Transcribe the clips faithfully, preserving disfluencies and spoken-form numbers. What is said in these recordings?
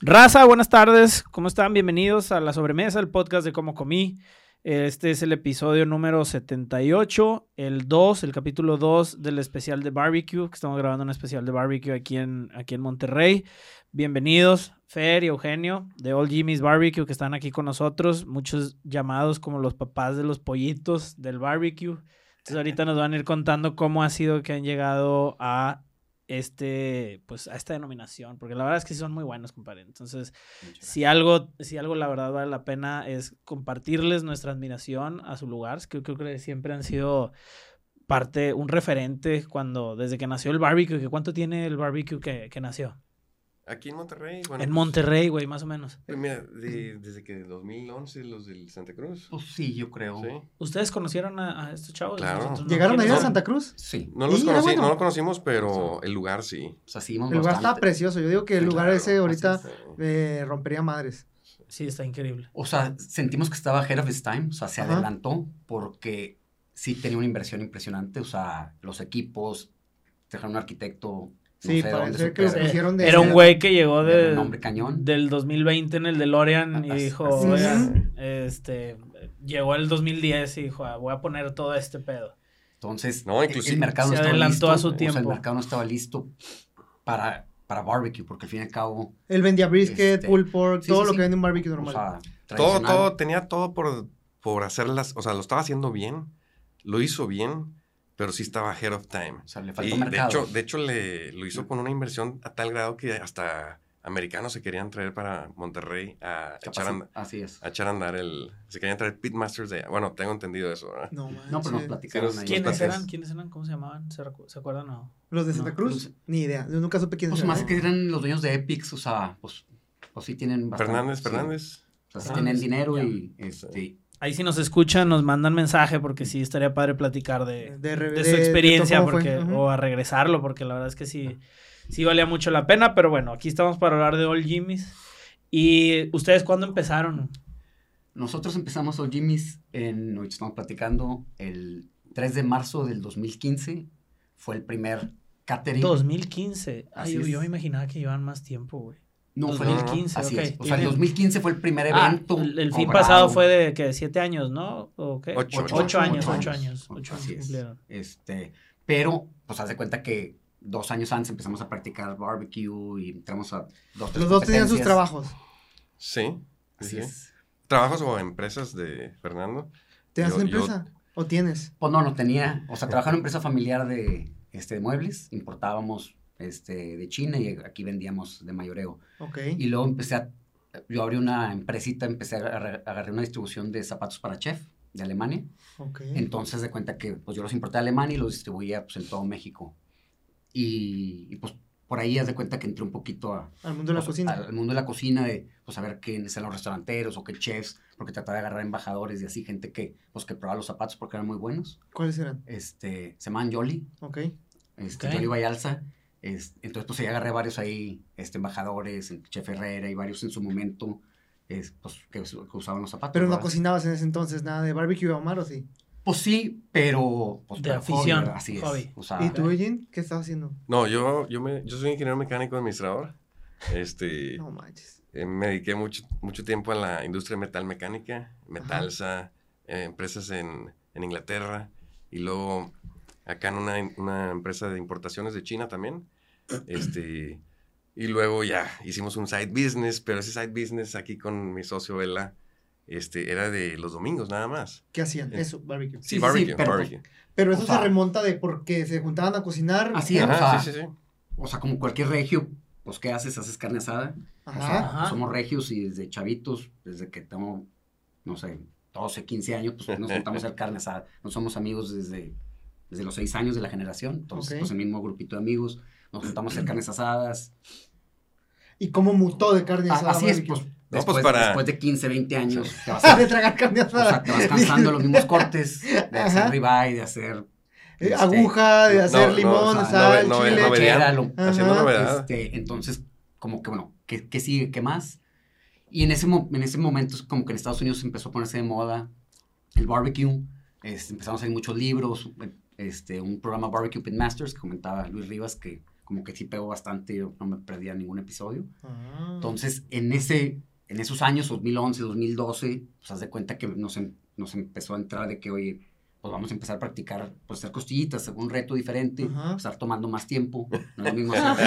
Raza, buenas tardes, ¿cómo están? Bienvenidos a La Sobremesa, el podcast de Cómo Comí. Este es el episodio número setenta y ocho, el dos, el capítulo dos del especial de barbecue, que estamos grabando un especial de barbecue aquí en, aquí en Monterrey. Bienvenidos, Fer y Eugenio de Old Jimmy's Barbecue, que están aquí con nosotros, muchos llamados como los papás de los pollitos del barbecue. Entonces ahorita nos van a ir contando cómo ha sido que han llegado a... este, pues a esta denominación, porque la verdad es que son muy buenos, compadre. Entonces, si algo, si algo la verdad vale la pena es compartirles nuestra admiración a su lugar, que creo que siempre han sido parte, un referente cuando, desde que nació el barbecue, que ¿cuánto tiene el barbecue que, que nació? Aquí en Monterrey, bueno. En pues, Monterrey, güey, más o menos. Pues mira, de, desde que dos mil once los del Santa Cruz. Pues sí, yo creo. Sí. ¿Ustedes conocieron a, a estos chavos? Claro. No. ¿Llegaron allá a Santa Cruz? Sí. No los sí, conocí, bueno. no lo conocimos, pero el lugar sí. O sea, sí el lugar bastante. Está precioso. Yo digo que el lugar claro, ese ahorita eh, rompería madres. Sí, está increíble. O sea, sentimos que estaba ahead of his time, o sea, se Ajá. adelantó porque sí tenía una inversión impresionante, o sea, los equipos, dejaron un arquitecto... Sí, no sé parece que los pusieron de... Era un güey que llegó de, nombre, cañón. Del dos mil veinte en el DeLorean y dijo, oigan, este, llegó el dos mil diez y dijo, ah, voy a poner todo este pedo. Entonces, no, el, el mercado se no estaba listo. A su tiempo. O sea, el mercado no estaba listo para, para barbecue, porque al fin y al cabo... Él vendía brisket, este, pulled pork, sí, todo sí, lo sí. que vende un barbecue normal. O sea, todo, todo, tenía todo por, por hacerlas, o sea, lo estaba haciendo bien, lo hizo bien. Pero sí estaba ahead of time. O sea, le faltó y mercado. De hecho, de hecho le, lo hizo con una inversión a tal grado que hasta americanos se querían traer para Monterrey a, a echar, and, así es. a echar a andar el... Se querían traer Pit Masters de... Bueno, tengo entendido eso, ¿verdad? No, man, no pero sí. nos platicaron sí, ahí. ¿Quiénes eran? ¿Quiénes eran? ¿Cómo se llamaban? ¿Se, se acuerdan o...? ¿Los de Santa no, Cruz? Los, Ni idea. Yo nunca supe quiénes eran. Pues más que eran los dueños de Epics, o sea, pues, pues sí tienen bastante... Fernández, sí. Fernández. O sea, sí Fernández, tienen dinero ya. y... este sí. Ahí si nos escuchan, nos mandan mensaje porque sí estaría padre platicar de, de, de, de su experiencia de porque, uh-huh. o a regresarlo porque la verdad es que sí, sí valía mucho la pena. Pero bueno, aquí estamos para hablar de Old Jimmy's. ¿Y ustedes cuándo empezaron? Nosotros empezamos Old Jimmy's, en, hoy estamos platicando, el tres de marzo del dos mil quince. Fue el primer catering. ¿dos mil quince? Ay, yo, yo me imaginaba que llevaban más tiempo, güey. No, dos mil quince, fue el, así okay. O sea, el dos mil quince fue el primer evento. Ah, el, el fin pasado fue de, ¿qué? ¿Siete años, no? ¿O qué? Ocho, ocho, ocho, años, ocho años, ocho años. Así es. Este, pero, pues, haz de cuenta que dos años antes empezamos a practicar barbecue y entramos a dos, tres Los dos tenían sus trabajos. Sí. Así sí. es. ¿Trabajos o empresas de Fernando? ¿Tenías una empresa? Yo... ¿O tienes? Pues, no, no tenía. O sea, trabajaba en una empresa familiar de, este, de muebles. Importábamos... Este, de China y aquí vendíamos de mayoreo. Okay. Y luego empecé a, yo abrí una empresita, empecé a agarrar una distribución de zapatos para chef de Alemania. Okay. Entonces de cuenta que pues yo los importé a Alemania y los distribuía pues en todo México. Y, y pues por ahí haz de cuenta que entré un poquito a, al mundo de la pues, cocina. Al mundo de la cocina de pues a ver quiénes eran los restauranteros o qué chefs, porque trataba de agarrar embajadores y así gente que pues que probaba los zapatos porque eran muy buenos. ¿Cuáles eran? Este, se llaman Yoli. Okay. Este, okay. Yoli Bayalsa. Entonces, pues, ahí agarré varios ahí, este, embajadores, Che Ferreira y varios en su momento, es, pues, que, que usaban los zapatos. Pero no ¿verdad? Cocinabas en ese entonces nada de barbecue o mar, ¿o sí? Pues sí, pero... Pues, de pero afición. Hobby, así hobby. Es. O sea, ¿y tú, Eugene? ¿Qué estabas haciendo? No, yo, yo, me, yo soy ingeniero mecánico administrador. Este, no manches. Eh, me dediqué mucho, mucho tiempo a la industria metalmecánica, Metalsa, eh, empresas en, en Inglaterra, y luego acá en una, una empresa de importaciones de China también. Este, y luego ya hicimos un side business, pero ese side business aquí con mi socio Vela, este, era de los domingos nada más. ¿Qué hacían? Eh, eso, barbecue. Sí, sí barbecue, sí, pero, barbecue. Pero eso o sea, se remonta de porque se juntaban a cocinar. Así es, o sea, sí, sí, sí. O sea, como cualquier regio, pues, ¿qué haces? Haces carne asada. Ajá. O sea, ajá. Somos regios y desde chavitos, desde que tengo, no sé, doce, quince años, pues, nos juntamos a hacer carne asada. Nos somos amigos desde, desde los seis años de la generación, entonces, okay. pues, el mismo grupito de amigos. Nos juntamos a hacer carnes asadas. ¿Y cómo mutó de carne asada? Así es, pues, no, después, pues para... después de quince, veinte años. Te vas a... de tragar carne asada. O sea, te vas cansando los mismos cortes, de Ajá. hacer ribeye, de hacer... Este, aguja, de hacer no, limón, no, sal, no, chile. No, no, era lo, haciendo novedad. Este, entonces, como que, bueno, ¿qué, qué sigue? ¿Qué más? Y en ese, mo- en ese momento, como que en Estados Unidos empezó a ponerse de moda el barbecue. Es, empezamos a hacer muchos libros, este, un programa Barbecue Pit Masters que comentaba Luis Rivas que... como que sí pegó bastante, yo no me perdía ningún episodio. Ah. Entonces, en ese, en esos años, dos mil once, dos mil doce, pues haz de cuenta que nos, nos empezó a entrar de que, oye, pues vamos a empezar a practicar, pues hacer costillitas, un reto diferente, uh-huh. estar tomando más tiempo, no es lo mismo hacer,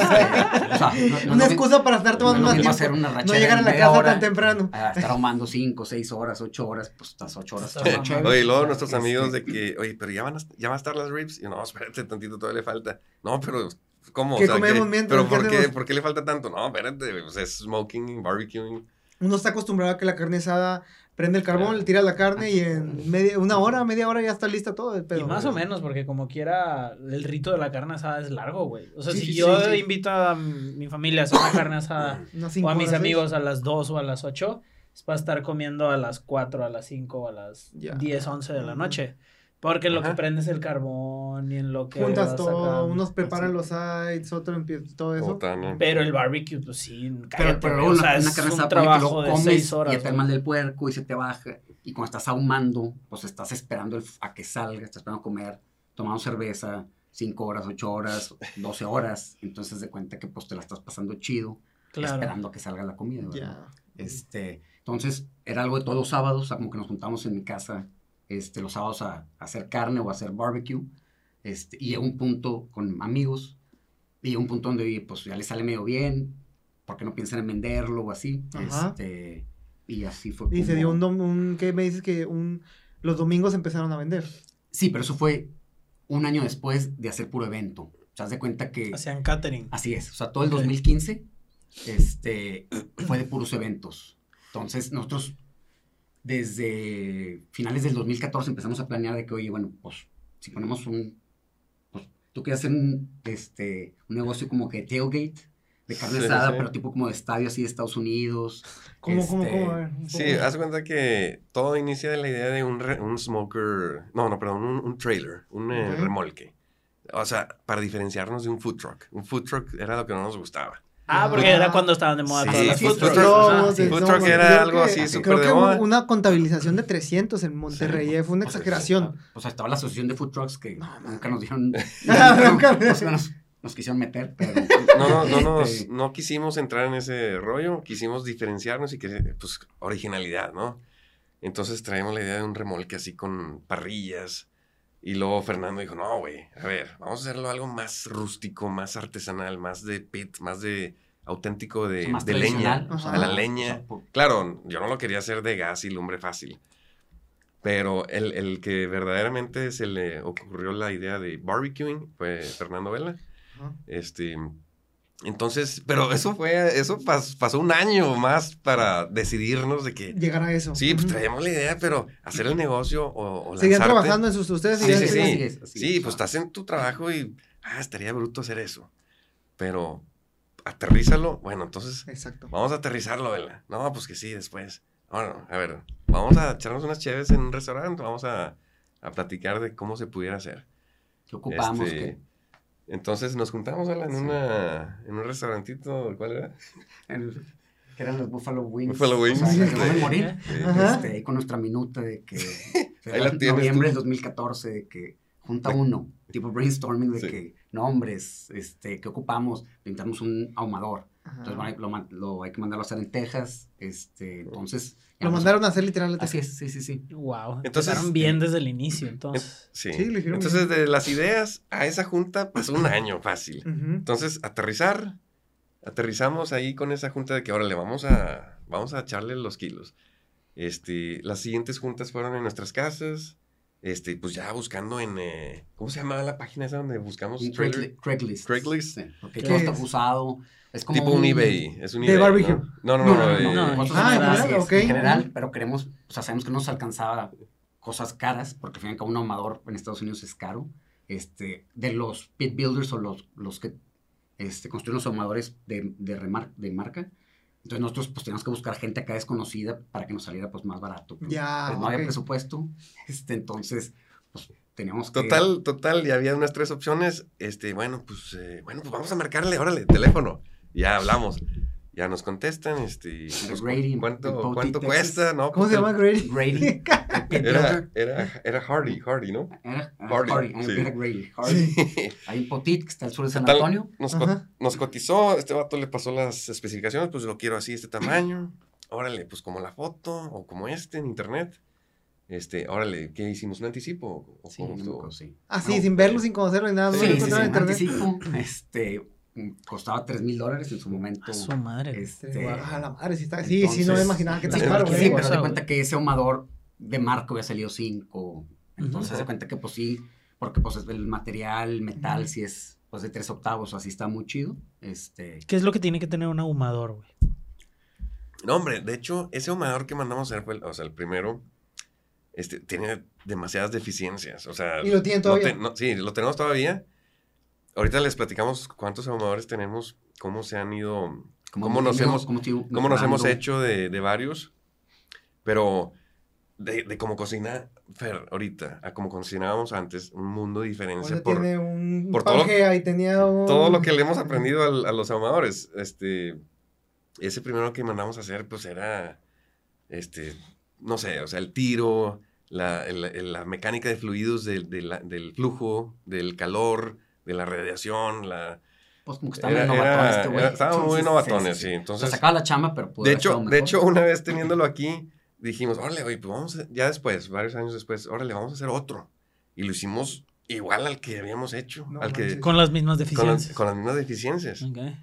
este, o sea, no, no, una no excusa mi, para estar tomando no más tiempo, hacer una rachera, no llegar a la casa hora, tan temprano, a estar ahumando cinco, seis horas, ocho horas, pues estás ocho horas. Ocho ocho horas. Oye, y luego nuestros amigos de que, oye, pero ya van a, ya van a estar las ribs, y no, espérate tantito, todavía le falta, no, pero... ¿Cómo? ¿Qué o sea, comemos que, mientras? ¿Pero por qué, por qué le falta tanto? No, espérate, pues es smoking, barbecuing. Uno está acostumbrado a que la carne asada prende el carbón, yeah. le tira la carne y en media, una hora, media hora ya está lista todo el pedo. Y más o menos, porque como quiera, el rito de la carne asada es largo, güey. O sea, sí, si sí, yo sí, invito sí. a mi familia a hacer una carne asada o a mis amigos a las dos o a las ocho, es para estar comiendo a las cuatro, a las cinco, a las yeah. diez, once de la noche. Porque en lo Ajá. que prendes el carbón y en lo que... Juntas todo, acá, unos preparan así. Los sides, otro empieza todo eso. Botana. Pero el barbecue, pues sí, cállate. Pero, pero una, o sea, una es un trabajo de seis horas. Y te mal del puerco y se te baja. Y cuando estás ahumando, pues estás esperando el, a que salga, estás esperando a comer, tomando cerveza, cinco horas, ocho horas, doce horas. Entonces, de cuenta que pues te la estás pasando chido, claro. esperando a que salga la comida, ¿verdad? Yeah. Este, entonces, era algo de todos los sábados, como que nos juntamos en mi casa... Este, los sábados a, a hacer carne o a hacer barbecue, este, y a un punto con amigos, y a un punto donde pues ya les sale medio bien, porque no piensan en venderlo o así, este, y así fue. Y como... se dio un, dom- un, ¿qué me dices que un, los domingos empezaron a vender? Sí, pero eso fue un año después de hacer puro evento, o sea, haz de cuenta que... Hacían catering. Así es, o sea, todo el okay. dos mil quince, este, fue de puros eventos, entonces nosotros... Desde finales del dos mil catorce empezamos a planear de que, oye, bueno, pues, si ponemos un, pues, tú quieres hacer un, este, un negocio como que tailgate, de carne sí, asada, sí. pero tipo como de estadio así de Estados Unidos. ¿Cómo, este, cómo, cómo? Ver, sí, haz cuenta que todo inicia de la idea de un, re, un smoker, no, no, perdón, un, un trailer, un uh-huh. eh, remolque. O sea, para diferenciarnos de un food truck. Un food truck era lo que no nos gustaba. Ah, porque ah, era cuando estaban de moda sí, todas las food trucks. No, sí, food truck era algo así súper de Creo que, creo que hubo una contabilización de trescientos en Monterrey, sí, eh, fue una o exageración. Sea, o sea, estaba la asociación de food trucks que no, nunca nos dieron... nunca nos, nos, nos quisieron meter, pero... No, no, no, nos, no quisimos entrar en ese rollo, quisimos diferenciarnos y que, pues, originalidad, ¿no? Entonces traemos la idea de un remolque así con parrillas y luego Fernando dijo, no, güey, a ver, vamos a hacerlo algo más rústico, más artesanal, más de pit, más de auténtico de, más de leña, o sea, a la leña. O sea, por... Claro, yo no lo quería hacer de gas y lumbre fácil, pero el, el que verdaderamente se le ocurrió la idea de barbecuing fue Fernando Vela. Uh-huh. Este, entonces, pero eso fue, eso pas, pasó un año más para decidirnos de que... Llegar a eso. Sí, pues traíamos la idea, pero hacer el negocio o, o ¿seguían lanzarte? Trabajando en sus... Ustedes sí, sí, sí, sí, sí, sí, pues estás en tu trabajo y... Ah, estaría bruto hacer eso. Pero aterrízalo, bueno, entonces... Exacto. Vamos a aterrizarlo, ¿verdad? No, pues que sí, después. Bueno, a ver, vamos a echarnos unas cheves en un restaurante, vamos a, a platicar de cómo se pudiera hacer. ¿Qué ocupamos? Este, ¿qué? Entonces nos juntamos Alan, en, sí. una, en un restaurantito, ¿cuál era? El, que eran los Buffalo Wings. Buffalo Wings. O sea, sí. que sí. morir, sí. este, con nuestra minuta de que... De noviembre del dos mil catorce, de que junta uno, tipo brainstorming de sí. que nombres, este, que ocupamos, pintamos un ahumador. Ajá. Entonces lo, lo, lo, hay que mandarlo a hacer en Texas, este, entonces... Lo mandaron a hacer literal. Así es, sí, sí, sí. Wow. Entonces, empezaron bien desde el inicio, entonces. Sí. sí entonces, bien. De las ideas a esa junta pasó un año fácil. Uh-huh. Entonces, aterrizar, aterrizamos ahí con esa junta de que ahora le vamos a, vamos a echarle los kilos. Este, las siguientes juntas fueron en nuestras casas, este, pues ya buscando en, eh, ¿cómo se llamaba la página esa donde buscamos? Craigslist. Craigslist. Craigslist. Sí, porque todo está usado. Es como tipo un, un eBay, es un eBay. De barbecue. No, no, no. no, no, no, no, no. Ah, general, es, okay. En general, pero queremos, o sea, sabemos que no nos alcanzaba cosas caras, porque al fin y al cabo un ahumador en Estados Unidos es caro. Este, de los pit builders o los, los que este, construyen los ahumadores de, de, remar, de marca, entonces nosotros pues teníamos que buscar gente acá desconocida para que nos saliera pues más barato. Pues, ya, pues, no okay. había presupuesto, este, entonces pues... Teníamos que... Total, total, y había unas tres opciones, este, bueno, pues, eh, bueno, pues vamos a marcarle, órale, teléfono. Ya hablamos. Ya nos contestan, este... Pues, Grady, ¿Cuánto, Poteet, cuánto cuesta? No, ¿Cómo se llama Grady? Grady. Era, era, era Hardy, Hardy, ¿no? Era, Hardy. Hardy, sí. Grey, Hardy. Sí. Hay un Poteet que está al sur de San Antonio. Nos, co nos cotizó, este vato le pasó las especificaciones, pues lo quiero así, este tamaño. Órale, pues como la foto o como este en internet. Este, órale, ¿qué hicimos? ¿Un anticipo? ¿O sí, no, sí. Ah, sí, no, sin verlo, eh, sin conocerlo ni nada. Sí, sí, sí, en internet. Anticipo, este... costaba tres mil dólares en su momento. A su madre. Este, a la madre, sí, está, entonces, sí, sí, no me imaginaba que tan caro. Sí, pero se cuenta que ese ahumador de marco había salido cinco. Entonces uh -huh. se cuenta que, pues sí, porque pues el material metal, uh -huh. si es pues de tres octavos, así está muy chido. Este... ¿Qué es lo que tiene que tener un ahumador, güey? No, hombre, de hecho, ese ahumador que mandamos a hacer fue el, o sea, el primero. Este, tiene demasiadas deficiencias. O sea, ¿y lo tienen todavía? No te, no, sí, lo tenemos todavía. Ahorita les platicamos cuántos ahumadores tenemos, cómo se han ido, cómo nos hemos, cómo nos hemos hecho de, de varios, pero de, de cómo cocina Fer ahorita, a cómo cocinábamos antes, un mundo de diferencia. Por, tiene un por todo, ahí tenía un... todo lo que le hemos aprendido a, a los ahumadores. Este, ese primero que mandamos a hacer, pues era, este, no sé, o sea, el tiro, la, la, la mecánica de fluidos de, de la, del flujo, del calor... de la radiación, la... Pues como que estaban muy novatones este güey. Estaban muy novatones, sí. sí, sí. Entonces, se sacaba la chamba, pero pudo de hecho, mejor. De hecho, una vez teniéndolo aquí, dijimos, órale, güey, pues vamos a... Ya después, varios años después, órale, vamos a hacer otro. Y lo hicimos igual al que habíamos hecho. No, al que, con las mismas deficiencias. Con, la, con las mismas deficiencias. Okay.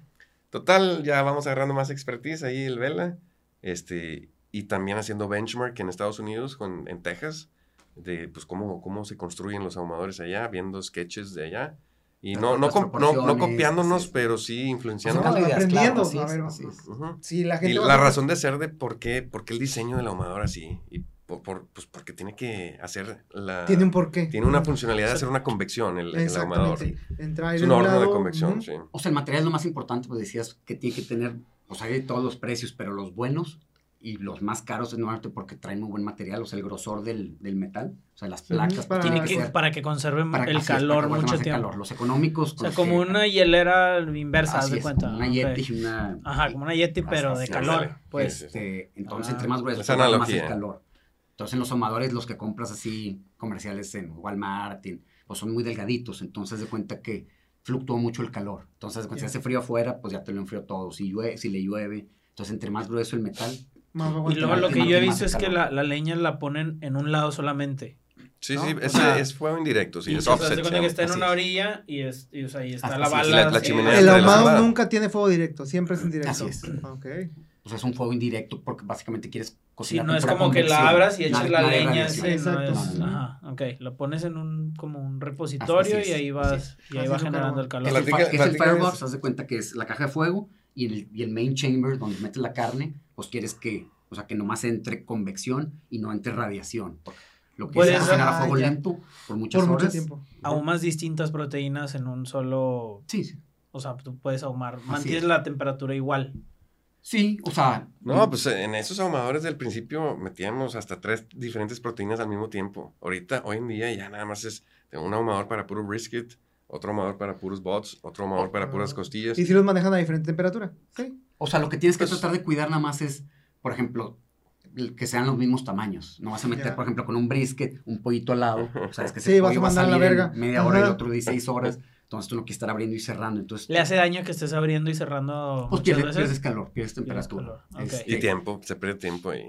Total, ya vamos agarrando más expertise ahí el Vela. Este, y también haciendo benchmark en Estados Unidos, con, en Texas, de pues cómo, cómo se construyen los ahumadores allá, viendo sketches de allá. Y no, no, no, no copiándonos, sí, pero sí influenciándonos. No, aprendiendo. Claro, ver, sí, uh -huh. sí, la gente y la a... razón de ser de por qué, por qué el diseño del ahumador así. Y por, por, pues porque tiene que hacer la... Tiene un porqué. Tiene una funcionalidad de hacer una convección el, el ahumador. Entra es un horno de convección, uh -huh. sí. O sea, el material es lo más importante, pues decías que tiene que tener... O sea, hay todos los precios, pero los buenos y los más caros es normalmente porque traen muy buen material, o sea, el grosor del, del metal, o sea, las placas. Para, tiene que, para que conserven para, el calor es, mucho tiempo. Calor. Los económicos. O sea, como que, una hielera inversa, haz de es, cuenta. Una Yeti, okay. una... Ajá, como una Yeti, pero de calor. Sale. Pues. Este, entonces, ah, entre más grueso, más el calor. Entonces, en los ahumadores, los que compras así, comerciales en Walmart, pues son muy delgaditos, entonces de cuenta que fluctúa mucho el calor. Entonces, cuando yeah. se hace frío afuera, pues ya te lo enfrió todo. Si, llueve, si le llueve, entonces entre más grueso el metal... Y luego lo que yo he visto es que la, la leña la ponen en un lado solamente. Sí, ¿no? Sí, es, o sea, es fuego indirecto, sí, es offset. Se cuenta que está en una orilla y, es, y o sea, ahí está así la bala. La, la chimenea el ahumado nunca tiene fuego directo, siempre es indirecto. Así es. Okay. O sea, es un fuego indirecto porque básicamente quieres cocinar. Sí, no es como que la abras y echas la leña. Exacto. Ajá, ok, lo pones en un como un repositorio y ahí vas generando el calor. Es el firebox, haz de cuenta que es la caja de fuego y el, y el main chamber donde metes la carne, pues quieres que, o sea, que nomás entre convección y no entre radiación. Lo que es cocinar a fuego lento por muchas por horas. Mucho ahumas distintas proteínas en un solo... Sí, sí. O sea, tú puedes ahumar, mantienes la temperatura igual. Sí, o sea... No, pues en esos ahumadores del principio metíamos hasta tres diferentes proteínas al mismo tiempo. Ahorita, hoy en día, ya nada más es un ahumador para puro brisket, otro ahumador para puros bots, otro ahumador para puras costillas. ¿Y si los manejan a diferente temperatura? Sí. O sea, lo que tienes que pues, tratar de cuidar nada más es, por ejemplo, que sean los mismos tamaños. No vas a meter, ya. por ejemplo, con un brisket, un pollito al lado. O sea, es que sí, ese pollo vas a mandar va a salir la verga. En media hora y el otro dieciséis horas. Entonces tú no quieres estar abriendo y cerrando. Entonces, ¿le hace daño que estés abriendo y cerrando? Pues pierdes, veces? pierdes calor, pierdes temperatura. Calor. Okay. Y tiempo, se pierde tiempo ahí.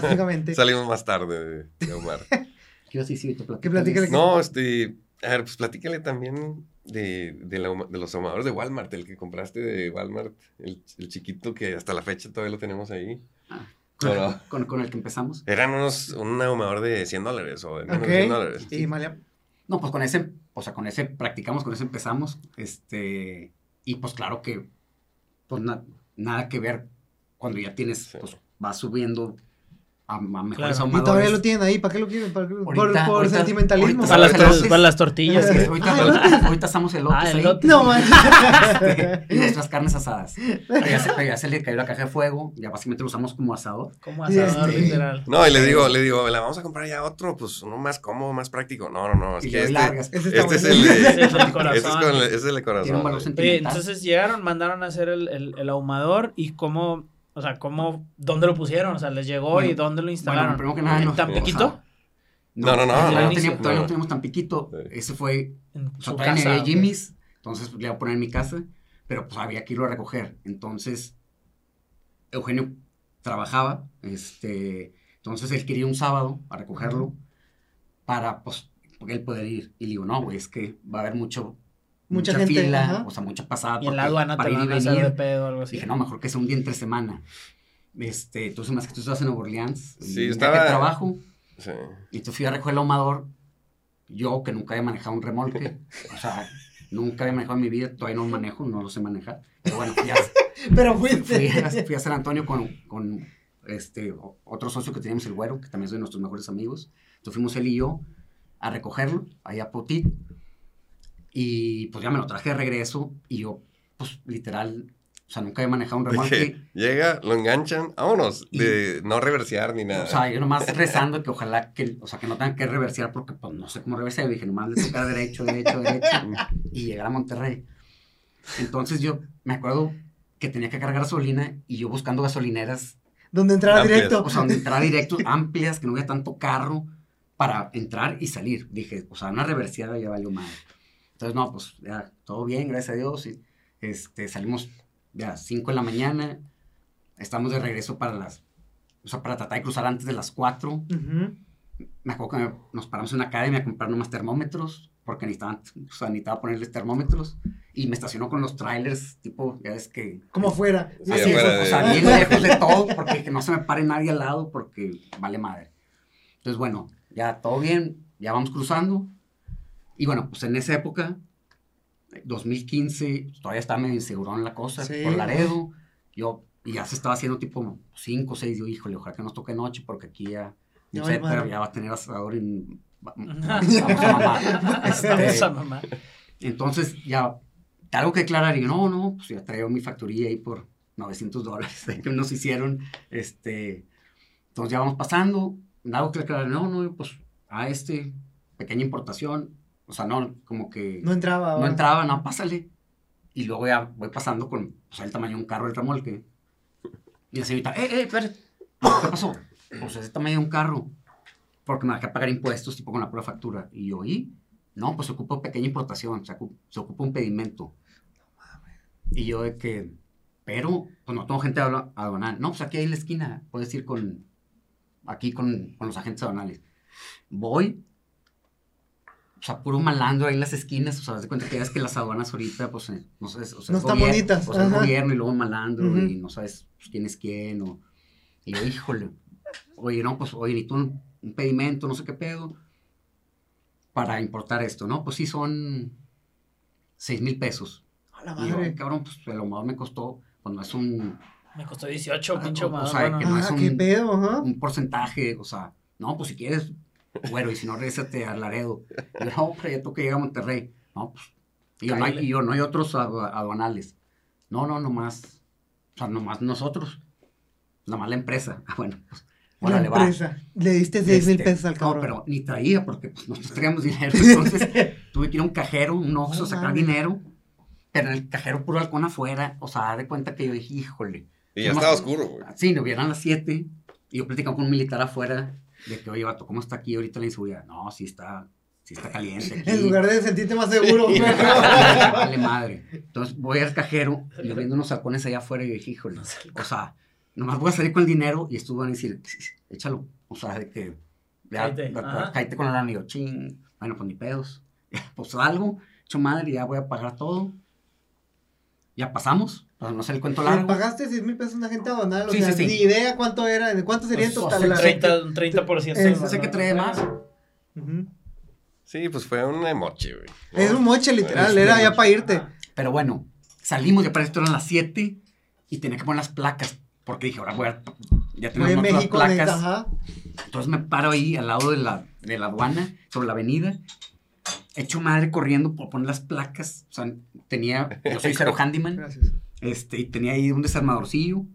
Básicamente. Salimos más tarde de ahumar. ¿Qué vas a decir? ¿Qué platicas? No, este... A ver, pues platícale también de, de, la, de los ahumadores de Walmart, el que compraste de Walmart, el, el chiquito que hasta la fecha todavía lo tenemos ahí. Ah, ¿con, no, el, con, ¿Con el que empezamos? Eran unos, un ahumador de cien dólares o de menos okay. de cien dólares. ¿Y Malia? No, pues con ese, o sea, con ese practicamos, con ese empezamos, este, y pues claro que, pues na, nada que ver cuando ya tienes, sí. pues vas subiendo... A, a mejores claro. Y todavía lo tienen ahí, ¿para qué lo quieren? ¿Para qué? Ahorita, por por ahorita, sentimentalismo. Ahorita, para, para, las, para las tortillas. Sí, ahorita, ah, ahorita, ahorita estamos elotes ah, ahí. Elotes. No, este, y nuestras carnes asadas. Ya se, ya se le cayó la caja de fuego, ya básicamente lo usamos como asador. Como asador, este, literal. No, y le digo, le digo, la vamos a comprar ya otro, pues uno más cómodo, más práctico. No, no, no. Es y que este, largas. Este, este es el de corazón. Este es el de corazón. Entonces llegaron, mandaron a hacer el ahumador y cómo... O sea, ¿cómo, dónde lo pusieron? O sea, ¿les llegó bueno, y dónde lo instalaron? Bueno, primero que nada... ¿En Tampiquito? O sea, No, no, no. no, no, no, no tenía, todavía no, no teníamos Tampiquito. Sí. Ese fue en su o sea, casa. En Jimmy's. Entonces pues, le iba a poner en mi casa. Pero pues había que irlo a recoger. Entonces, Eugenio trabajaba. Este, entonces él quería un sábado a recogerlo para pues, él poder ir. Y le digo, no, güey, es que va a haber mucho... Mucha, mucha gente, fila, ajá. o sea, mucha pasada. Y en la aduana te van a hacer de pedo o algo así. Dije, no, mejor que sea un día entre semana. Este, entonces, más que tú estabas en Nueva Orleans. Sí, estaba... de trabajo. Sí. Y tú fui a recoger el ahumador. Yo, que nunca había manejado un remolque. O sea, nunca había manejado en mi vida. Todavía no lo manejo, no lo sé manejar. Pero bueno, ya... Pero fuiste. Fui a, fui a San Antonio con, con este, otro socio que teníamos, el Güero, que también es de nuestros mejores amigos. Entonces, fuimos él y yo a recogerlo, allá a Poteet. Y pues ya me lo traje de regreso y yo, pues literal, o sea, nunca había manejado un remolque. Llega, lo enganchan, vámonos, y, de no reversear ni nada. O sea, yo nomás rezando que ojalá que, o sea, que no tengan que reversear porque pues no sé cómo reversear. Yo dije, nomás le tocar derecho, derecho, derecho y llegar a Monterrey. Entonces yo me acuerdo que tenía que cargar gasolina y yo buscando gasolineras. Donde entraba amplias. Directo. O sea, donde entraba directo, amplias, que no hubiera tanto carro para entrar y salir. Dije, o sea, una reverseada ya valió madre. Entonces, no, pues, ya, todo bien, gracias a Dios. Y, este, salimos ya a las cinco de la mañana. Estamos de regreso para las... O sea, para tratar de cruzar antes de las cuatro. Uh-huh. Me acuerdo que me, nos paramos en una academia a comprar unos termómetros. Porque necesitaban, o sea, necesitaba ponerles termómetros. Y me estacionó con los trailers, tipo, ya ves que... Como fuera. Sí, así es, de... o sea, bien lejos de todo. Porque que no se me pare nadie al lado porque vale madre. Entonces, bueno, ya todo bien. Ya vamos cruzando. Y bueno, pues en esa época, dos mil quince, todavía estaba medio insegurón la cosa, sí. Por Laredo, yo, y ya se estaba haciendo tipo cinco o seis, yo, híjole, ojalá que nos toque noche, porque aquí ya, no, no sé, madre. Pero ya va a tener asador y vamos a mamar. Este, vamos a mamar. Entonces, ya, algo que aclarar, y yo, no, no, pues ya traigo mi facturía ahí por novecientos dólares, que nos hicieron, este, entonces ya vamos pasando, algo que aclarar, no, no, pues, a este, pequeña importación, o sea, no, como que... No entraba. ¿Verdad? No entraba, no, pásale. Y luego ya voy pasando con, o sea, el tamaño de un carro, el remolque. Y la señorita, ¡eh, eh, espérate! ¿Qué pasó? O sea, ese tamaño de un carro. Porque me dejé pagar impuestos, tipo, con la pura factura. Y yo, ¿y? No, pues se ocupa pequeña importación, se ocupa, se ocupa un pedimento. Y yo de que, pero, pues no tengo gente aduanal. No, pues aquí hay en la esquina, puedes ir con, aquí con, con los agentes aduanales. Voy... O sea, puro malandro ahí en las esquinas. O sea, de cuenta que ya ves que las aduanas ahorita, pues, no sé, o sea, no están bonitas. O sea, el gobierno y luego malandro, uh-huh. Y no sabes pues, quién es quién. O... Y yo, híjole, oye, no, pues, oye, ni tú un, un pedimento, no sé qué pedo, para importar esto, ¿no? Pues sí, son seis mil pesos. A la madre. Y yo, cabrón, pues el ahumador me costó, pues no es un. Me costó dieciocho, pinche ahumador. O sea, bueno. Que no es un, ¿qué pedo? Ajá. Un porcentaje, o sea, no, pues si quieres. Bueno, y si no, regresate a Laredo. Y yo, no, pero ya tengo que llegar a Monterrey. No, pues. Y yo, no hay, y yo, no hay otros adu- aduanales. No, no, nomás. O sea, nomás nosotros. Nomás la empresa. Bueno, pues. Bueno, la empresa. Le, le diste seis mil pesos al cabrón. No, pero ni traía porque pues, nosotros traíamos dinero. Entonces, tuve que ir a un cajero, un ojo, oh, sacar man. Dinero. Pero en el cajero puro halcón afuera. O sea, de cuenta que yo dije, híjole. Y ya estaba oscuro, güey. Sí, nos vieron las siete. Y yo platicaba con un militar afuera. De que, oye, vato, ¿cómo está aquí ahorita la inseguridad? No, sí está, sí está caliente aquí. En lugar de sentirte más seguro. Sí. Vale, madre. Entonces, voy al cajero, y yo viendo unos sacones allá afuera, y dije, híjole, o sea, nomás voy a salir con el dinero, y estuvo a decir, échalo, o sea, de que, ya, cállate con el lana, y yo, ching, bueno, pues ni pedos. Pues algo, hecho madre, ya voy a pagar todo. Ya pasamos, para no hacer el cuento largo. ¿Pagaste seis mil pesos a una gente aduanal? Sí, o sea, sí, sí. Ni idea cuánto era, de cuánto sería en pues, total. O sea, treinta por ciento. treinta por ciento. No sé qué trae más. Uh-huh. Sí, pues fue un moche, güey. Es un moche, literal, no, era moche. Ya para irte. Pero bueno, salimos, ya para esto eran las siete, y tenía que poner las placas, porque dije, ahora voy a... Ya tenemos otras México, placas. Ajá. Entonces me paro ahí, al lado de la, de la aduana, sobre la avenida, hecho madre corriendo por poner las placas. O sea, tenía... Yo soy cero handyman. Gracias. Este, y tenía ahí un desarmadorcillo.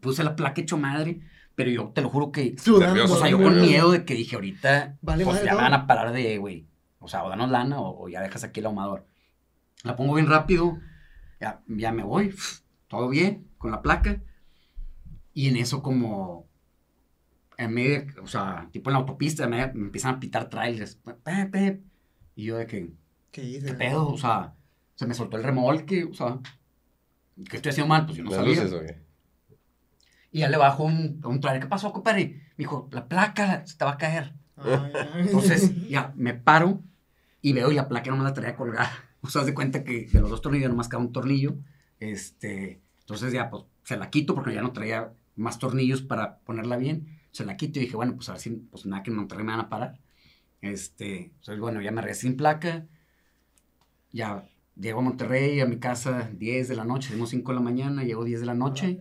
Puse la placa hecho madre. Pero yo te lo juro que... Sudando. O sea, yo con miedo de que dije ahorita... Vale, pues vale, ya no. Me van a parar de, güey. O sea, o danos lana o, o ya dejas aquí el ahumador. La pongo bien rápido. Ya, ya me voy. Todo bien con la placa. Y en eso como... en medio, o sea, tipo en la autopista, me, me empiezan a pitar trailers. Pep, pep. Y yo de que, ¿qué hice? ¿Qué pedo? O sea, se me soltó el remolque, o sea, ¿qué estoy haciendo mal? Pues yo no sabía. Luces, okay. Y ya le bajo un, un trailer. ¿Qué pasó, compadre? Me dijo, la placa se te va a caer. Ay, entonces, ya, me paro y veo y la placa no me la traía colgada. O sea, haz de cuenta que de los dos tornillos nomás queda un tornillo. Este, entonces ya, pues, se la quito porque ya no traía más tornillos para ponerla bien. Se la quito y dije, bueno, pues a ver si, pues nada, que en Monterrey me van a parar. Este, entonces, bueno, ya me regresé sin placa. Ya llego a Monterrey, a mi casa, diez de la noche, salimos cinco de la mañana, llego diez de la noche.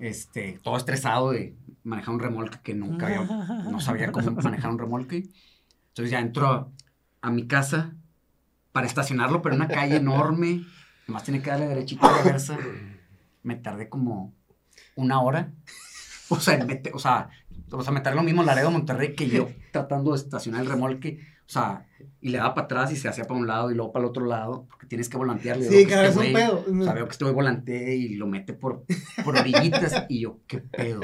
Este, todo estresado de manejar un remolque que nunca había, no sabía cómo manejar un remolque. Entonces ya entro a, a mi casa para estacionarlo, pero en una calle enorme. Nomás tiene que darle derechito a la reversa. Me tardé como una hora. O sea, me, o sea, o sea, me tardé lo mismo en Laredo, Monterrey, que yo tratando de estacionar el remolque. O sea, y le daba para atrás y se hacía para un lado y luego para el otro lado, porque tienes que volantearle. Sí, claro, es un pedo. O sea, veo que este güey volantea y lo mete por, por orillitas y yo, ¿qué pedo?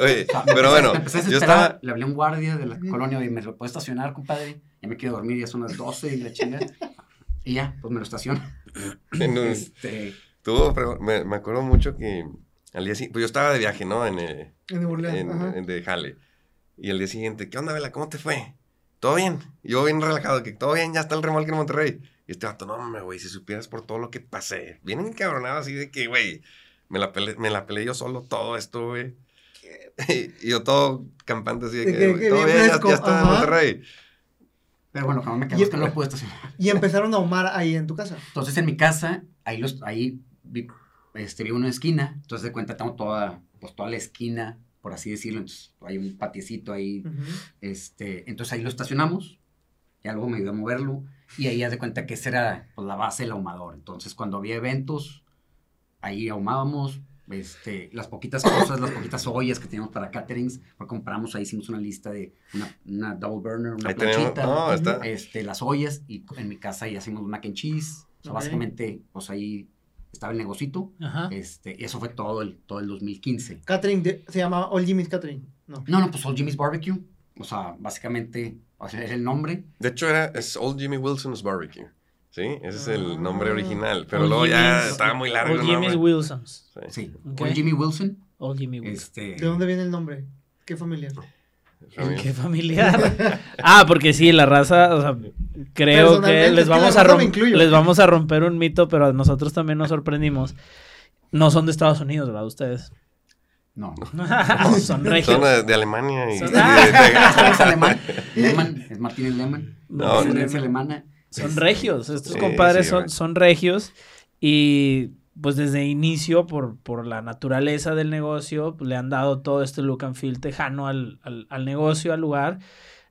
Oye, o sea, pero empecé, bueno, me empecé a yo estaba... Le hablé a un guardia de la colonia y me lo puedo estacionar, compadre. Ya me quiero dormir, ya son las doce y la chinga. Y ya, pues me lo estaciono. No, este... Tú, me, me acuerdo mucho que al día siguiente, pues yo estaba de viaje, ¿no? En eh, en, Orleans, en, en de jale. Y al día siguiente, ¿qué onda, Vela? ¿Cómo te fue? Todo bien, yo bien relajado, que todo bien, ya está el remolque en Monterrey. Y este vato, no, hombre, güey, si supieras por todo lo que pasé. Bien encabronado así de que, güey, me la peleé, me la peleé yo solo todo esto, güey. Y yo todo campante así de, de que, que, wey, que todo bien, bien ya, ya está en Monterrey. Pero bueno, cuando me quedé, es que no lo pude estacionar. Y empezaron a ahumar ahí en tu casa. Entonces, en mi casa, ahí los, ahí vi, este, vi una esquina. Entonces, de cuenta, tengo toda, pues, toda la esquina, por así decirlo. Entonces, hay un patiecito ahí. Uh-huh. este, entonces, ahí lo estacionamos. Y algo me ayudó a moverlo. Y ahí, haz de cuenta que esa era, pues, la base del ahumador. Entonces, cuando había eventos, ahí ahumábamos. Este, las poquitas cosas, las poquitas ollas que teníamos para caterings, porque compramos, ahí hicimos una lista de una, una double burner, una ahí planchita, tenemos, no, este, las ollas, y en mi casa ahí hacemos mac and cheese, o sea, okay. Básicamente, pues ahí estaba el negocito, ajá. Este, y eso fue todo el, todo el dos mil quince. Catering, de, se llamaba Old Jimmy's Catering, no. No, no, pues Old Jimmy's Barbecue, o sea, básicamente, o sea, es el nombre. De hecho, era, es Old Jimmy Wilson's Barbecue. Sí, ese es el nombre original, pero Old luego Jimmy's, ya estaba muy largo. Old Jimmy's Wilson. Sí, okay. Old Jimmy Wilson. Old Jimmy Wilson. Este... ¿De dónde viene el nombre? ¿Qué familiar? ¿En qué familiar? Ah, porque sí, la raza, o sea, creo que les vamos, a rom- les vamos a romper un mito, pero a nosotros también nos sorprendimos. No son de Estados Unidos, ¿verdad? Ustedes. No. No, son regios. Son de, de Alemania. Y, son... y de... es alemán. Lehmann, es Martínez Lehmann. No, es no, no. alemana. Son regios, estos sí, compadres sí, son, son regios y pues desde inicio por, por la naturaleza del negocio pues, le han dado todo este look and feel tejano al, al, al negocio, al lugar,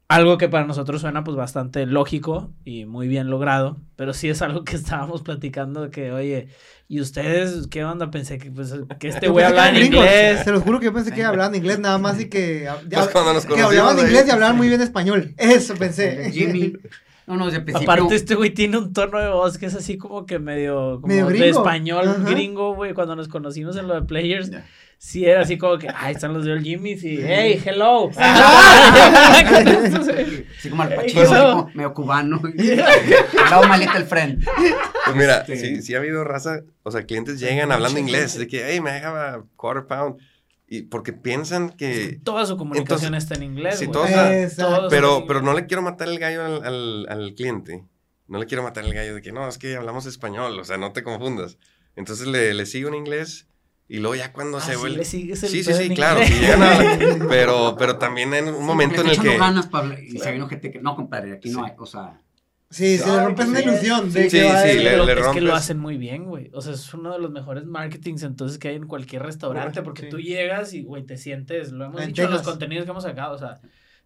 algo que para nosotros suena pues bastante lógico y muy bien logrado, pero sí es algo que estábamos platicando que oye, ¿y ustedes qué onda? Pensé que, pues, que este güey hablaba en inglés. Se los juro que yo pensé que hablaban inglés nada más y que, ya, pues que hablaban inglés y hablaban muy bien español, eso pensé. Jimmy. No, no, desde principio... Aparte este güey tiene un tono de voz que es así como que medio, como medio de español, ajá. Gringo, güey, cuando nos conocimos en lo de Players, yeah. Sí era así como que, ah, están los de Old Jimmy, y hey, hello. Así como al Pachino, como medio cubano. Hello, my little friend. Pues mira, sí. sí, sí ha habido raza, o sea, clientes llegan hablando inglés, de que, hey, me dejaba a quarter pound. Y porque piensan que... Toda su comunicación entonces, está en inglés, sí, todos, todos pero, pero no le quiero matar el gallo al, al, al cliente. No le quiero matar el gallo de que, no, es que hablamos español. O sea, no te confundas. Entonces, le, le sigo en inglés. Y luego ya cuando ah, se vuelve... Le sigues el sí, sí, sí, inglés. Claro. Si llegan a, pero, pero también en un sí, momento en el que... Ganas, Pablo, y claro. Se vino gente que... No, compadre, aquí sí. No hay, o sea... Sí, se le rompe una ilusión. Sí, sí, le rompes. Es que lo hacen muy bien, güey. O sea, es uno de los mejores marketings entonces que hay en cualquier restaurante. Porque tú llegas y, güey, te sientes, lo hemos dicho en los contenidos que hemos sacado, o sea,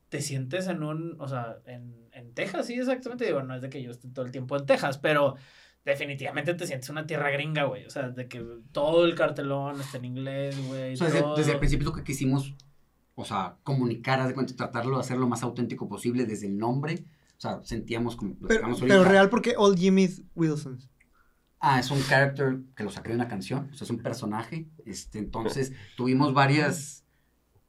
te sientes en un, o sea, en, en Texas, sí, exactamente. Digo, no es de que yo esté todo el tiempo en Texas, pero definitivamente te sientes una tierra gringa, güey. O sea, de que todo el cartelón está en inglés, güey. O sea, desde, desde el principio que quisimos, o sea, comunicar, haz de cuenta, tratarlo de hacer lo más auténtico posible desde el nombre. O sea, sentíamos como... Pero, pero real porque Old Jimmy's Wilson. Ah, es un character que lo saqué de una canción. O sea, es un personaje. Este, entonces, tuvimos varias...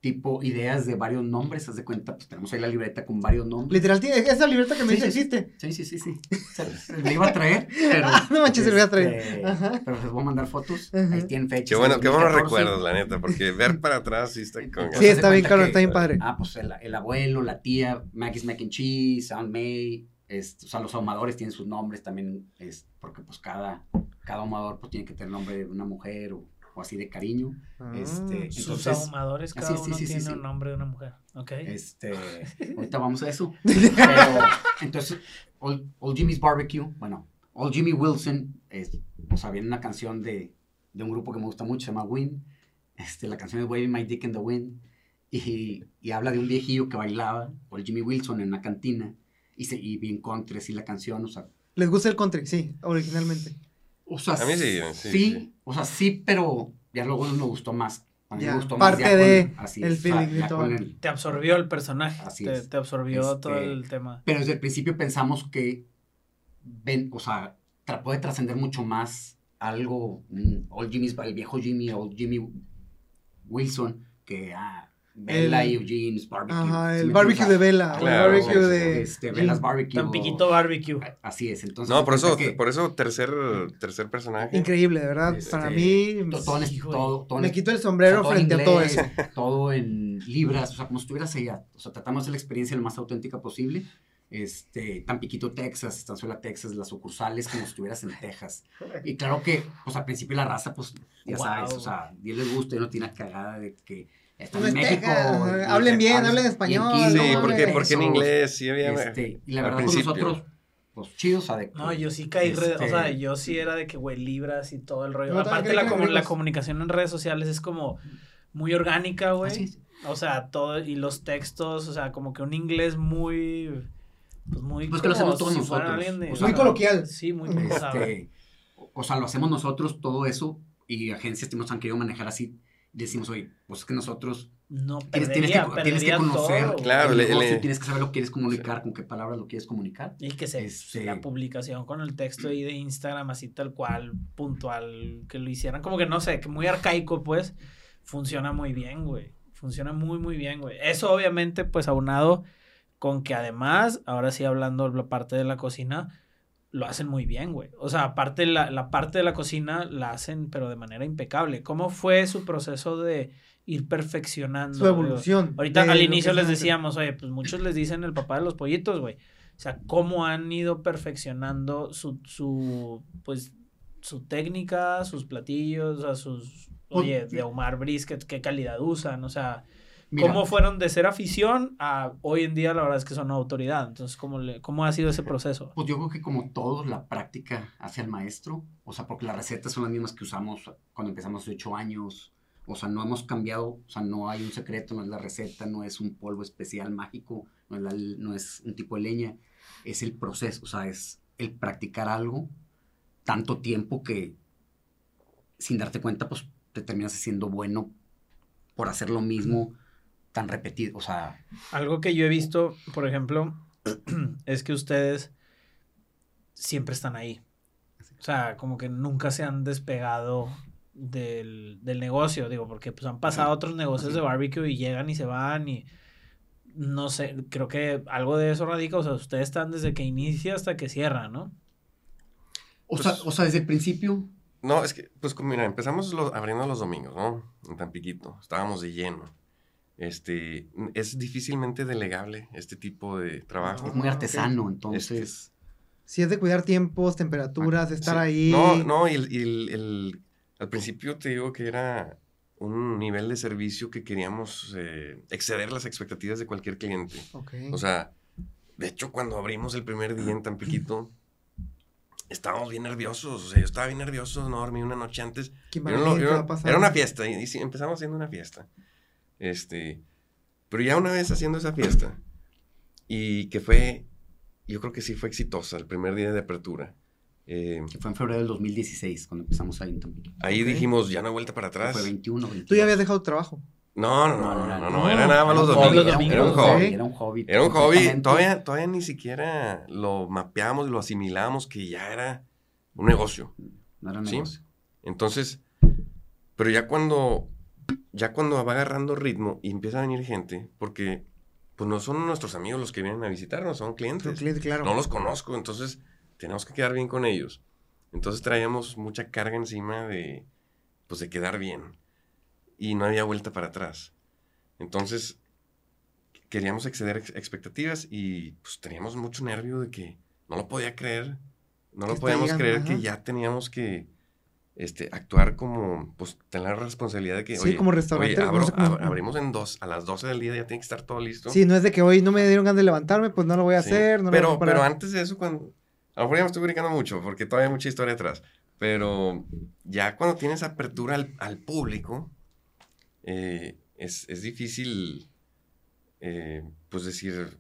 tipo ideas de varios nombres, haz de cuenta, pues tenemos ahí la libreta con varios nombres. Literal, esa libreta que me sí, dice sí, existe. Sí, sí, sí, sí. O sea, le iba a traer, pero... Ah, no manches, se le voy a traer. Ajá. Pero les voy a mandar fotos, ajá, ahí tienen fechas. Qué bueno, qué buenos recuerdos, la neta, porque ver para atrás sí está con... Sí, está bien, claro, está bien padre. Ah, pues el, el abuelo, la tía, Max McIncheese, Anne May, es, o sea, los ahumadores tienen sus nombres también, es, porque pues cada, cada ahumador pues tiene que tener nombre de una mujer o... O así de cariño. Ah, este, sus entonces, ahumadores, cada ah, sí, uno sí, sí, tiene sí, sí. un nombre de una mujer. Ok. Este, ahorita vamos a eso. Pero, entonces, Old, Old Jimmy's Barbecue, bueno, Old Jimmy Wilson, es, o sea, viene una canción de, de un grupo que me gusta mucho, se llama Wind. Este, la canción es Waving My Dick in the Wind. Y, y habla de un viejillo que bailaba, Old Jimmy Wilson, en una cantina. Y, se, y bien country, sí, la canción, o sea. ¿Les gusta el country? Sí, originalmente. O sea, a mí sí, sí, sí, sí, o sea, sí, pero ya luego nos gustó más. A mí ya, me gustó parte más. Parte de así, el feeling o sea, el... Te absorbió el personaje, así te, te absorbió este, todo el tema. Pero desde el principio pensamos que, ven, o sea, tra- puede trascender mucho más algo, mm, Old Jimmy's, el viejo Jimmy, Old Jimmy Wilson, que ah, Vela y Eugene's Barbecue. Ajá, el ¿sí barbecue de Vela. Claro. El barbecue de... Este, Vela's Barbecue. Tampiquito Barbecue. Así es, entonces... No, por eso, que... por eso tercer, tercer personaje. Increíble, de verdad, este, para mí... Todo, sí, todo, todo me quito el sombrero, o sea, frente inglés, a todo eso. Todo en libras, o sea, como si estuvieras allá. O sea, tratamos de la experiencia lo más auténtica posible. Este, Tampiquito, Texas, Estanzuela, Texas, las sucursales, como si estuvieras en Texas. Y claro que, pues, al principio la raza, pues, ya wow. sabes, o sea, a Dios les gusta, y no tiene cagada de que... Están no en México. Texas, hablen bien, hablen español. Kilo, sí, no, porque, porque en inglés sí había. Este, y la verdad, con nosotros, pues chidos, adecuados. No, yo sí caí, este... red, o sea, yo sí era de que, güey, libras y todo el rollo. No, aparte, la, como, la comunicación en redes sociales es como muy orgánica, güey. O sea, todo, y los textos, o sea, como que un inglés muy. Pues muy. Pues que lo hacemos todos si nosotros. De, o sea, muy coloquial. Sí, muy pensado. Este, o sea, lo hacemos nosotros, todo eso, y agencias que nos han querido manejar así. Decimos, oye, pues es que nosotros no, perdería, tienes, tienes, que, tienes que conocer todo, claro, el negocio, le, le, tienes que saber lo que quieres comunicar, sí, con qué palabras lo quieres comunicar. Y que se, este, la publicación con el texto ahí de Instagram así tal cual, puntual, que lo hicieran, como que no sé, que muy arcaico, pues, funciona muy bien, güey. Funciona muy, muy bien, güey. Eso obviamente, pues, aunado con que además, ahora sí hablando de la parte de la cocina, lo hacen muy bien, güey. O sea, aparte la, la parte de la cocina la hacen, pero de manera impecable. ¿Cómo fue su proceso de ir perfeccionando? Su evolución. Güey? Ahorita al inicio les decíamos, oye, pues muchos les dicen el papá de los pollitos, güey. O sea, ¿cómo han ido perfeccionando su, su, pues, su técnica, sus platillos, o sea, sus, oye, de ahumar brisket, qué calidad usan, o sea... Mira, ¿cómo fueron de ser afición a hoy en día? La verdad es que son una autoridad. Entonces, ¿cómo, le, ¿cómo ha sido ese proceso? Pues yo creo que como todos, la práctica hacia el maestro. O sea, porque las recetas son las mismas que usamos cuando empezamos hace ocho años. O sea, no hemos cambiado. O sea, no hay un secreto, no es la receta, no es un polvo especial mágico, no es, la, no es un tipo de leña. Es el proceso, o sea, es el practicar algo tanto tiempo que sin darte cuenta, pues te terminas haciendo bueno por hacer lo mismo tan repetido, o sea... Algo que yo he visto, por ejemplo, es que ustedes siempre están ahí. O sea, como que nunca se han despegado del, del negocio, digo, porque pues han pasado otros negocios de barbecue y llegan y se van y... No sé, creo que algo de eso radica, o sea, ustedes están desde que inicia hasta que cierra, ¿no? O, pues, sea, o sea, desde el principio... No, es que, pues, mira, empezamos los, abriendo los domingos, ¿no? En Tampiquito, estábamos de lleno. Este, es difícilmente delegable este tipo de trabajo. Es muy artesano, okay. Entonces. Este, si es de cuidar tiempos, temperaturas, ah, estar sí. ahí. No, no, y el, el, el, al principio te digo que era un nivel de servicio que queríamos eh, exceder las expectativas de cualquier cliente. Okay. O sea, de hecho, cuando abrimos el primer día en Tampiquito, estábamos bien nerviosos. O sea, yo estaba bien nervioso, no dormí una noche antes. ¿Qué no, lo, yo, era una fiesta, y, y sí, empezamos haciendo una fiesta. Este, pero ya una vez haciendo esa fiesta y que fue, yo creo que sí fue exitosa el primer día de apertura. Eh, que fue en febrero del dos mil dieciséis cuando empezamos ahí en Tampico. Ahí okay. dijimos, ya no hay vuelta para atrás. Fue veintiuno, veintiuno. ¿Tú ya habías dejado tu trabajo? No, no, no, no, no, no, no, no era nada más los domingos. Era un hobby. Era un hobby. Era un hobby. Todavía, todavía ni siquiera lo mapeamos, lo asimilamos que ya era un negocio. No era un ¿sí? negocio. Entonces, pero ya cuando... ya cuando va agarrando ritmo y empieza a venir gente, porque pues no son nuestros amigos los que vienen a visitarnos, son clientes. Cliente, claro. No los conozco, entonces tenemos que quedar bien con ellos. Entonces traíamos mucha carga encima de, pues, de quedar bien. Y no había vuelta para atrás. Entonces queríamos exceder ex- expectativas y pues teníamos mucho nervio de que no lo podía creer. No lo podíamos creer, ajá, que ya teníamos que este, actuar como, pues, tener la responsabilidad de que, sí, oye, como restaurante, oye, abro, no sé cómo... ab- abrimos en dos, a las doce del día ya tiene que estar todo listo. Sí, no es de que hoy no me dieron ganas de levantarme, pues no lo voy a sí. hacer. No pero, lo voy a pero antes de eso, cuando... a lo mejor ya me estoy brincando mucho, porque todavía hay mucha historia atrás, pero ya cuando tienes apertura al, al público, eh, es, es difícil, eh, pues, decir...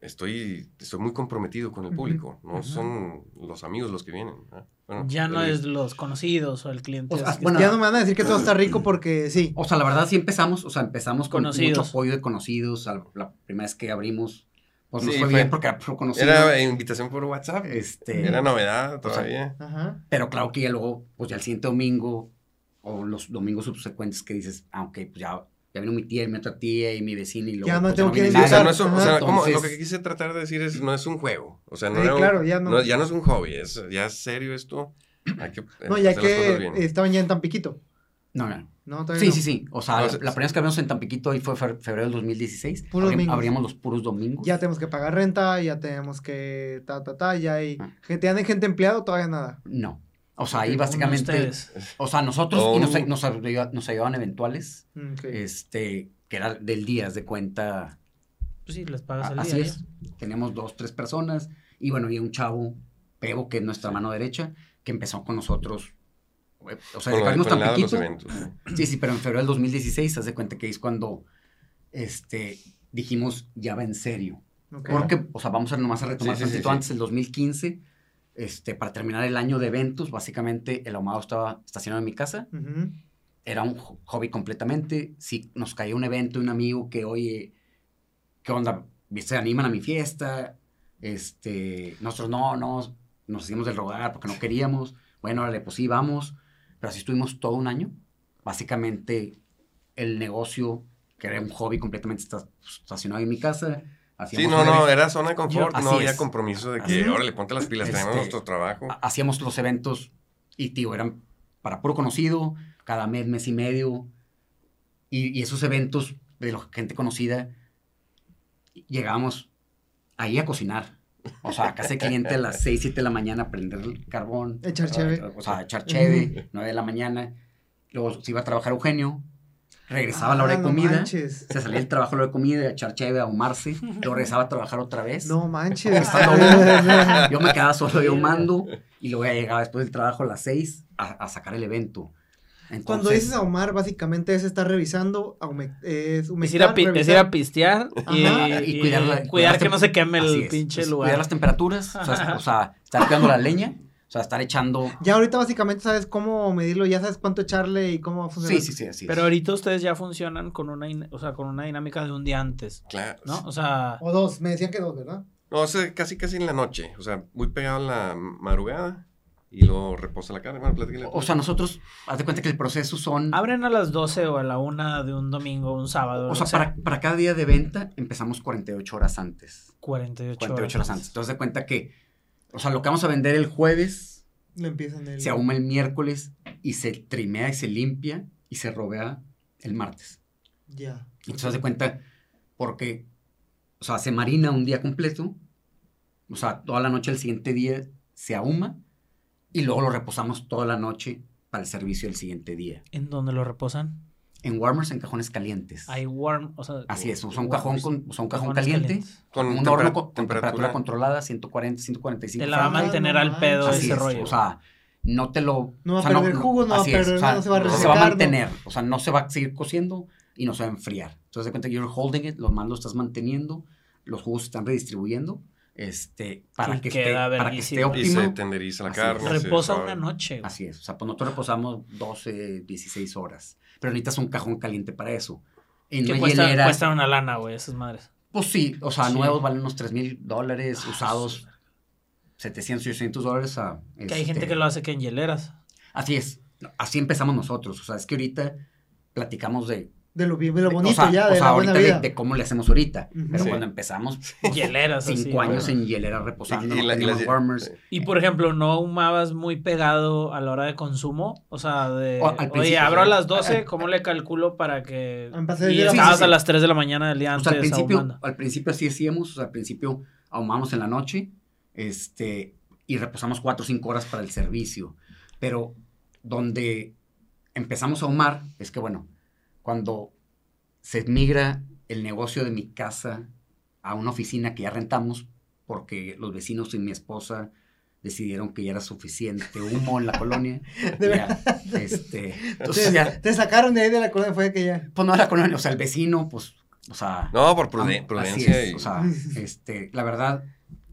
Estoy, estoy muy comprometido con el público, no uh-huh. son los amigos los que vienen, ¿eh? Bueno, ya no es los conocidos o el cliente. O sea, bueno, ya no me van a decir que todo está rico porque sí. O sea, la verdad sí empezamos, o sea, empezamos con conocidos. Mucho apoyo de conocidos, la, la primera vez que abrimos, pues sí, nos fue, fue bien porque era conocido. Era invitación por WhatsApp, este, era novedad todavía. O sea, ajá. Pero claro que ya luego, pues ya el siguiente domingo o los domingos subsecuentes que dices, ah, ok, pues ya... Ya vino mi tía y mi otra tía y mi vecina y luego... Ya no pues, tengo no que invitar. O sea, no es, o sea entonces... lo que quise tratar de decir es, no es un juego. O sea, no, sí, claro, ya, no. no ya no es un hobby, es, ya es serio esto. Hay que no, ya que estaban ya en Tampiquito. No, no. no sí, no. sí, sí. O sea, no, la, sí, la primera vez que habíamos en Tampiquito ahí fue febrero del dos mil dieciséis. Abríamos los puros domingos. Ya tenemos que pagar renta, ya tenemos que... Ta, ta, ta, ya hay... Ah. ¿Te dan gente empleado todavía nada? No. O sea, ahí básicamente, o sea, nosotros oh. y nos, nos, ayudaban, nos ayudaban eventuales, okay. este, que era del día, de cuenta. Pues sí, les pagas a, el así día. Así es, ya. Teníamos dos, tres personas, y bueno, había un chavo, Pebo, que es nuestra mano derecha, que empezó con nosotros, o sea, bueno, de Tampiquito. Sí, sí, pero en febrero del dos mil dieciséis, haz de cuenta que es cuando, este, dijimos, ya va en serio. Okay. Porque, o sea, vamos a nomás a retomar sí, un poquito sí, sí, antes, sí. el dos mil quince... Este, para terminar el año de eventos, básicamente el ahumado estaba estacionado en mi casa. Uh-huh. Era un hobby completamente. Si nos caía un evento de un amigo que, oye, ¿qué onda? ¿Se animan a mi fiesta? Este, nosotros no, no, nos hicimos del rogar porque no queríamos. Bueno, órale, pues sí, vamos. Pero así estuvimos todo un año. Básicamente el negocio, que era un hobby completamente estacionado en mi casa... Hacíamos sí, no, no, era zona de confort, así no había es. Compromiso de que, ahora le ponte las pilas, este, tenemos nuestro trabajo. Hacíamos los eventos y, tío, eran para puro conocido, cada mes, mes y medio, y, y esos eventos de la gente conocida, llegábamos ahí a cocinar, o sea, a casa de cliente a las seis, siete de la mañana, prender el carbón. Echar cheve. O sea, echar cheve, uh-huh. nueve de la mañana, luego se iba a trabajar Eugenio. Regresaba ah, a la hora de comida, no se salía del trabajo a la hora de comida, a echar cheve, a ahumarse, luego regresaba a trabajar otra vez. No manches. Yo me quedaba solo yo ahumando y luego ya llegaba después del trabajo a las seis a, a sacar el evento. Entonces, cuando dices ahumar, básicamente es estar revisando, ahume, es humectar, es ir a, pi- revisar. Es ir a pistear y, y, y cuidar, la, cuidar, cuidar que tem- no se queme el pinche es, lugar. Cuidar las temperaturas, o sea, o sea, estar cuidando la leña. O sea, estar echando... Ya ahorita básicamente sabes cómo medirlo, ya sabes cuánto echarle y cómo va a funcionar. Sí, sí, sí, así es. Pero ahorita ustedes ya funcionan con una, in- o sea, con una dinámica de un día antes, claro, ¿no? O sea... O dos, me decían que dos, ¿verdad? No, o sea, casi casi en la noche, o sea, muy pegado en la madrugada y luego reposa la carne, bueno, platíquenle. O sea, nosotros, haz de cuenta que el proceso son... Abren a las doce o a la una de un domingo, un sábado. O sea, para, para cada día de venta empezamos cuarenta y ocho horas antes. cuarenta y ocho, cuarenta y ocho horas antes. Entonces, haz de cuenta que... O sea, lo que vamos a vender el jueves, lo empiezan el... se ahuma el miércoles y se trimea y se limpia y se robea el martes. Ya. Yeah. Entonces, haz de cuenta, porque, o sea, se marina un día completo, o sea, toda la noche el siguiente día se ahuma y luego lo reposamos toda la noche para el servicio del siguiente día. ¿En dónde lo reposan? En warmers, en cajones calientes. Hay warm, o sea... Así es, o sea, un warmers, cajón, con, o sea, un cajón caliente, calientes. Con un tempera- horno con temperatura, temperatura controlada, ciento cuarenta, ciento cuarenta y cinco. Te la va a mantener al pedo así ese es, rollo. O sea, no te lo... No va o sea, a perder no, jugo, no va a perder, es, o sea, no se va a resecar. Se va a mantener, no. O sea, no se va a seguir cociendo y no se va a enfriar. Entonces, de cuenta que you're holding it, lo más lo estás manteniendo, los jugos se están redistribuyendo, este, para, que esté, para que esté óptimo. Y se tenderiza la así carne. Es. Reposa una noche. Así es, o sea, pues nosotros reposamos doce, dieciséis horas. Pero necesitas un cajón caliente para eso. En que una cuesta, hielera, cuesta una lana, güey, esas madres. Pues sí, o sea, sí. Nuevos valen unos tres mil dólares, usados setecientos, ochocientos dólares. A, que este, hay gente que lo hace que en hieleras. Así es, así empezamos nosotros. O sea, es que ahorita platicamos de... De lo, de lo bonito de, o sea, ya, de o sea, la buena vida. De, de cómo le hacemos ahorita. Uh-huh. Pero sí. Cuando empezamos, hieleras cinco así, años bueno. en hielera reposando, y, la, la, warmers. Y, por ejemplo, ¿no ahumabas muy pegado a la hora de consumo? O sea, de, o, oye, abro a las doce, al, ¿cómo al, le calculo para que...? Y estabas sí, sí, sí. a las tres de la mañana del día antes, o sea, al principio, ahumando. Al principio sí hacíamos, o sea, al principio ahumamos en la noche, este, y reposamos cuatro o cinco horas para el servicio. Pero donde empezamos a ahumar, es que, bueno... Cuando se migra el negocio de mi casa a una oficina que ya rentamos porque los vecinos y mi esposa decidieron que ya era suficiente humo en la colonia. De ya, este, entonces, te, ya, te sacaron de ahí de la colonia, fue que ya... Pues no de la colonia, o sea, el vecino, pues, o sea... No, por pruden- prudencia. Y... O sea, este, la verdad,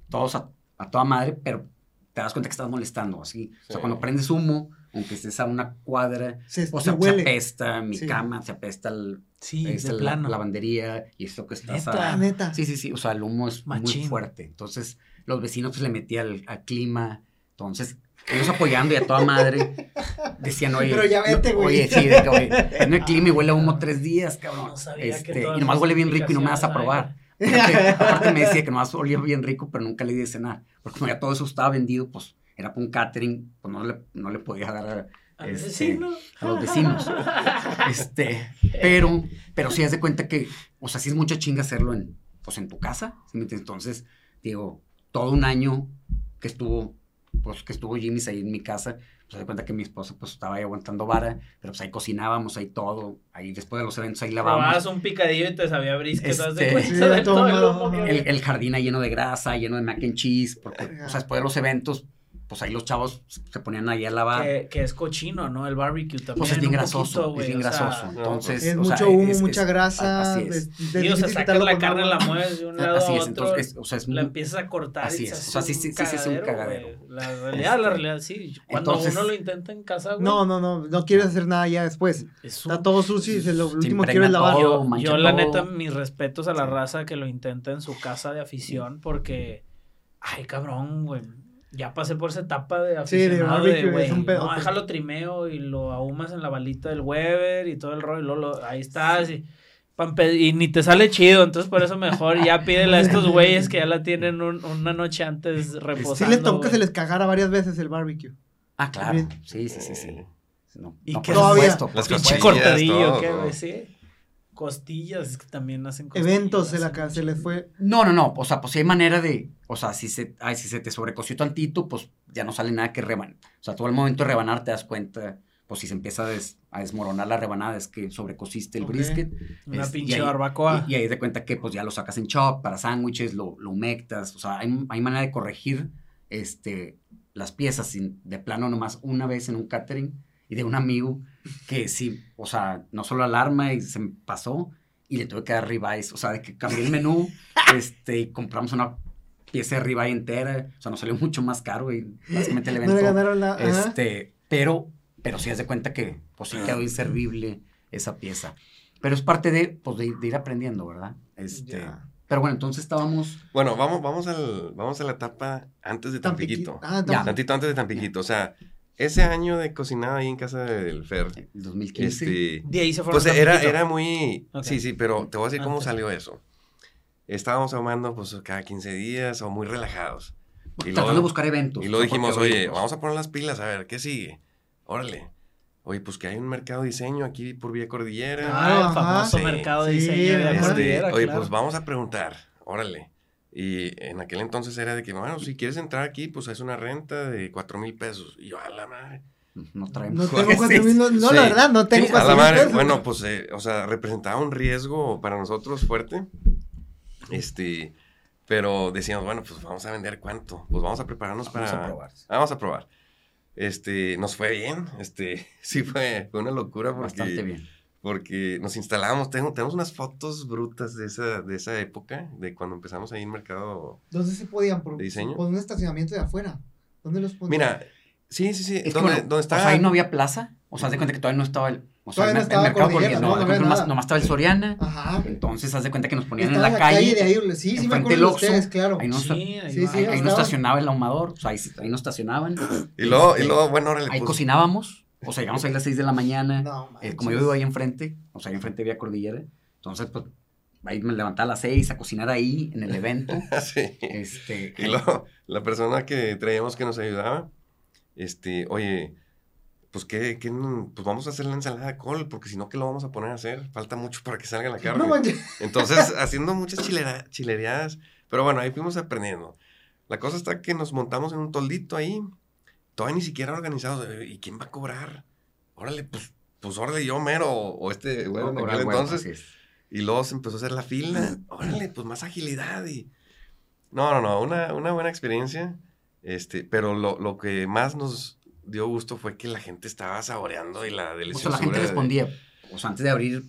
todos a, a toda madre, pero te das cuenta que estás molestando, así. Sí. O sea, cuando prendes humo... Aunque estés a una cuadra, se, o sea, se, se apesta mi sí. cama, se apesta el, sí, el, la lavandería y esto que estás neta, a... Neta. Sí, sí, sí, o sea, el humo es Machín. Muy fuerte. Entonces, los vecinos pues, le metían al, al clima, entonces, ellos apoyando y a toda madre, decían, oye, pero ya vete, no, oye, sí, de que, oye, en el clima y huele a humo tres días, cabrón, no sabía este, que y nomás huele bien rico y no me vas a probar. Aparte, aparte me decía que nomás olía bien rico, pero nunca le di de cenar, porque como ya todo eso estaba vendido, pues, era para un catering, pues no le, no le podías dar a, este, a los vecinos. Este, pero, pero sí haz de cuenta que, o sea, sí es mucha chinga hacerlo en, pues en tu casa. ¿Sí? Entonces, digo, todo un año que estuvo, pues que estuvo Jimmy's ahí en mi casa, pues haz de cuenta que mi esposa pues estaba ahí aguantando vara, pero pues ahí cocinábamos, ahí todo, ahí después de los eventos ahí lavábamos. Probabas un picadillo y te sabía brisket, este, haz de cuenta de todo el lomo que... El, el jardín ahí lleno de grasa, lleno de mac and cheese, porque, o sea, después de los eventos, pues ahí los chavos se ponían ahí a lavar. Que, que es cochino, ¿no? El barbecue también. Pues es bien grasoso, poquito, es bien grasoso. O sea, entonces, es o mucho sea, humo, es, mucha es, grasa. Así es. Es, es y, o sea, sacas la carne, la mueves de un lado así a otro. Es, entonces, es, o sea, es muy, la empiezas a cortar así y se hace o sea, sí, sí, sí, es un cagadero. Wey. La realidad, este, la realidad, sí. Cuando entonces, uno lo intenta en casa, güey. No, no, no, no quieres hacer nada ya después. Es un, Está todo sucio y lo último que quieres lavar. Yo, yo la neta, mis respetos a la raza que lo intenta en su casa de afición porque, ay, cabrón, güey. Ya pasé por esa etapa de aficionado sí, de, de güey, no, déjalo trimeo y lo ahumas en la balita del Weber y todo el rollo, y luego lo, ahí estás y, pampe, y ni te sale chido, entonces por eso mejor ya pídele a estos güeyes que ya la tienen un, una noche antes reposando. Sí les tocó que se les cagara varias veces el barbecue. Ah, claro, sí, sí, sí, sí. No, y no, que todavía, pinche cortadillo, ¿qué güey? Sí. Costillas, que también hacen costillas. Eventos se, la, se les fue. No, no, no, o sea, pues si hay manera de, o sea, si se, ay, si se te sobrecoció tantito, pues ya no sale nada que rebanar. O sea, tú al momento de rebanar te das cuenta, pues si se empieza a, des, a desmoronar la rebanada es que sobrecociste el okay. brisket. Una es, pinche y ahí, barbacoa. Y, y ahí te cuenta que pues ya lo sacas en chop, para sándwiches, lo, lo humectas, o sea, hay, hay manera de corregir este, las piezas sin, de plano nomás una vez en un catering. Y de un amigo que sí, o sea, no solo alarma y se me pasó y le tuve que dar ribeyes, o sea, de que cambié el menú, este, y compramos una pieza de ribeye entera, o sea, nos salió mucho más caro y básicamente el evento, no le ganaron la, este, ajá. pero, pero sí haz de cuenta que, pues sí quedó inservible esa pieza, pero es parte de, pues, de, de ir aprendiendo, ¿verdad? Este... Yeah. Pero bueno, entonces estábamos... Bueno, vamos, vamos, al, vamos a la etapa antes de Tampiquito, ah, yeah. tantito antes de Tampiquito, yeah. o sea... Ese año de cocinada ahí en casa del Fer. dos mil quince Este, de ahí se fueron. Pues era, era muy... Okay. Sí, sí, pero te voy a decir cómo okay. salió eso. Estábamos ahumando pues cada quince días o muy relajados. Y tratando luego, de buscar eventos. Y luego dijimos, oye, vamos a poner las pilas, a ver, ¿qué sigue? Órale. Oye, pues que hay un mercado de diseño aquí por Vía Cordillera. Ah, el famoso sí. mercado de diseño sí, de Vía este, Cordillera, Oye, claro. pues vamos a preguntar. Órale. Y en aquel entonces era de que, bueno, si quieres entrar aquí, pues es una renta de cuatro mil pesos. Y yo, a la madre. No traemos. No tengo cuatro mil, no, no sí. la verdad, no tengo sí, cuatro mil pesos. Bueno, pues, eh, o sea, representaba un riesgo para nosotros fuerte. Este, pero decíamos, bueno, pues vamos a vender cuánto. Pues vamos a prepararnos vamos para. A probar. Vamos a probar. Este, nos fue bien. Este, sí fue, fue una locura porque. Bastante bien. Porque nos instalamos, tengo, tenemos unas fotos brutas de esa, de esa época, de cuando empezamos ahí en mercado. ¿Dónde se podían por, de diseño? Por un estacionamiento de afuera. ¿Dónde los ponían? Mira, sí, sí, sí. Es ¿Dónde, bueno, ¿dónde estaba? O sea, ahí no había plaza. O sea, haz de cuenta que todavía no estaba el. O sea, todavía el, no estaba el mercado Cordillera, no, no, no nomás, nomás estaba el Soriana. Ajá. Entonces, haz de cuenta que nos ponían estaba en la, la calle. calle de ahí, sí, sí, me acuerdo de ustedes, claro. Ahí no, sí, ahí sí, ahí, ahí no estacionaba el ahumador. O sea, ahí, ahí no estacionaban. Y luego, y luego bueno, ahora le Ahí cocinábamos. O sea, llegamos ahí a las seis de la mañana. No, eh, como yo vivo ahí enfrente, o sea, ahí enfrente de Vía Cordillera. Entonces, pues, ahí me levantaba a las seis a cocinar ahí, en el evento. Sí. Este, y luego, la persona que traíamos que nos ayudaba, este, oye, pues, ¿qué, qué, pues vamos a hacer la ensalada de col, porque si no, ¿qué lo vamos a poner a hacer? Falta mucho para que salga la carne. No, entonces, haciendo muchas chilera, chilereadas. Pero bueno, ahí fuimos aprendiendo. La cosa está que nos montamos en un toldito ahí, todavía ni siquiera organizados. ¿Y quién va a cobrar? Órale, pues, pues órale yo mero, o este, bueno, no, órale, entonces. Bueno, y luego se empezó a hacer la fila. Órale, pues más agilidad. Y... No, no, no, una, una buena experiencia. Este, pero lo, lo que más nos dio gusto fue que la gente estaba saboreando y la deliciosura. O sea, la gente respondía. De... O sea, antes de abrir...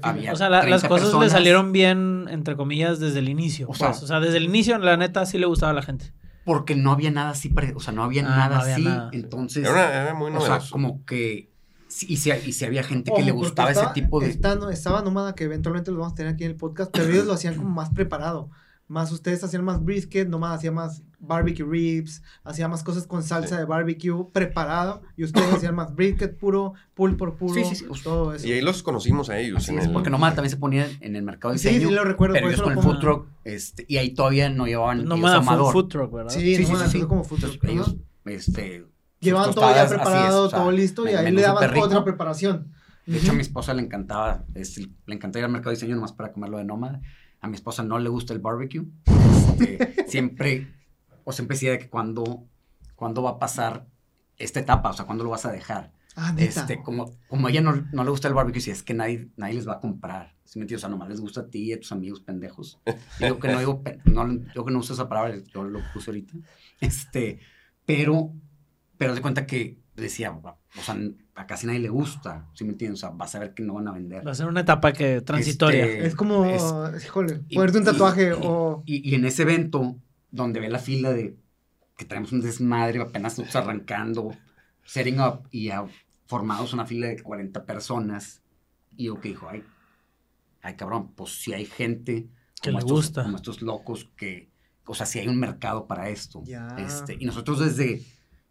Había o sea, la, las cosas personas. Le salieron bien, entre comillas, desde el inicio. O sea, pues, o sea, desde el inicio, la neta, sí le gustaba a la gente. Porque no había nada así, o sea, no había ah, nada no había así, nada. Entonces... Era, una, era muy novedoso. O sea, como que... Sí, y, si, y si había gente que Ojo, le gustaba estaba, ese tipo de... Esta, estaba Nómada, que eventualmente lo vamos a tener aquí en el podcast, pero ellos lo hacían como más preparado. Más ustedes hacían más brisket, Nómada hacía más barbecue ribs, hacía más cosas con salsa sí. de barbecue preparado, y ustedes hacían más brisket puro, pull por puro, sí, sí, sí. Pues, todo eso. Y ahí los conocimos a ellos. Así en es, el... porque Nómada también se ponía en el mercado de diseño. Sí, sí, lo recuerdo. Pero ellos con el food truck, este, y ahí todavía no llevaban... Nómada fue un food truck, ¿verdad? Sí, sí, Nómada sí, sí, sí. como food truck. Entonces, ellos, este... Llevaban todo ya preparado, es, todo o sea, listo, y ahí le daban otra preparación. De hecho, a mi esposa le encantaba, es, le encantaba ir al mercado de diseño nomás para comerlo de Nómada. A mi esposa no le gusta el barbecue. Este, siempre, o siempre decía que cuando, cuando va a pasar esta etapa, o sea, cuándo lo vas a dejar. Ah, neta. Este, como, como a ella no, no le gusta el barbecue, si es que nadie, nadie les va a comprar. ¿Sí me entiendes? O sea, nomás les gusta a ti y a tus amigos pendejos. Digo que no digo, no, yo que no uso esa palabra, yo lo puse ahorita. Este, pero... Pero de cuenta que decía, o sea, a casi nadie le gusta, ¿sí me entiendes? O sea, vas a ver que no van a vender. Va a ser una etapa que transitoria. Este, es como, es, híjole, ponerte un tatuaje y, o... Y, y en ese evento, donde ve la fila de que traemos un desmadre, apenas estamos arrancando, setting up, y ya formados una fila de cuarenta personas, y yo que dijo, ay, ay, cabrón, pues si hay gente que le gusta, como estos locos que, o sea, si hay un mercado para esto. Ya. Este, y nosotros desde...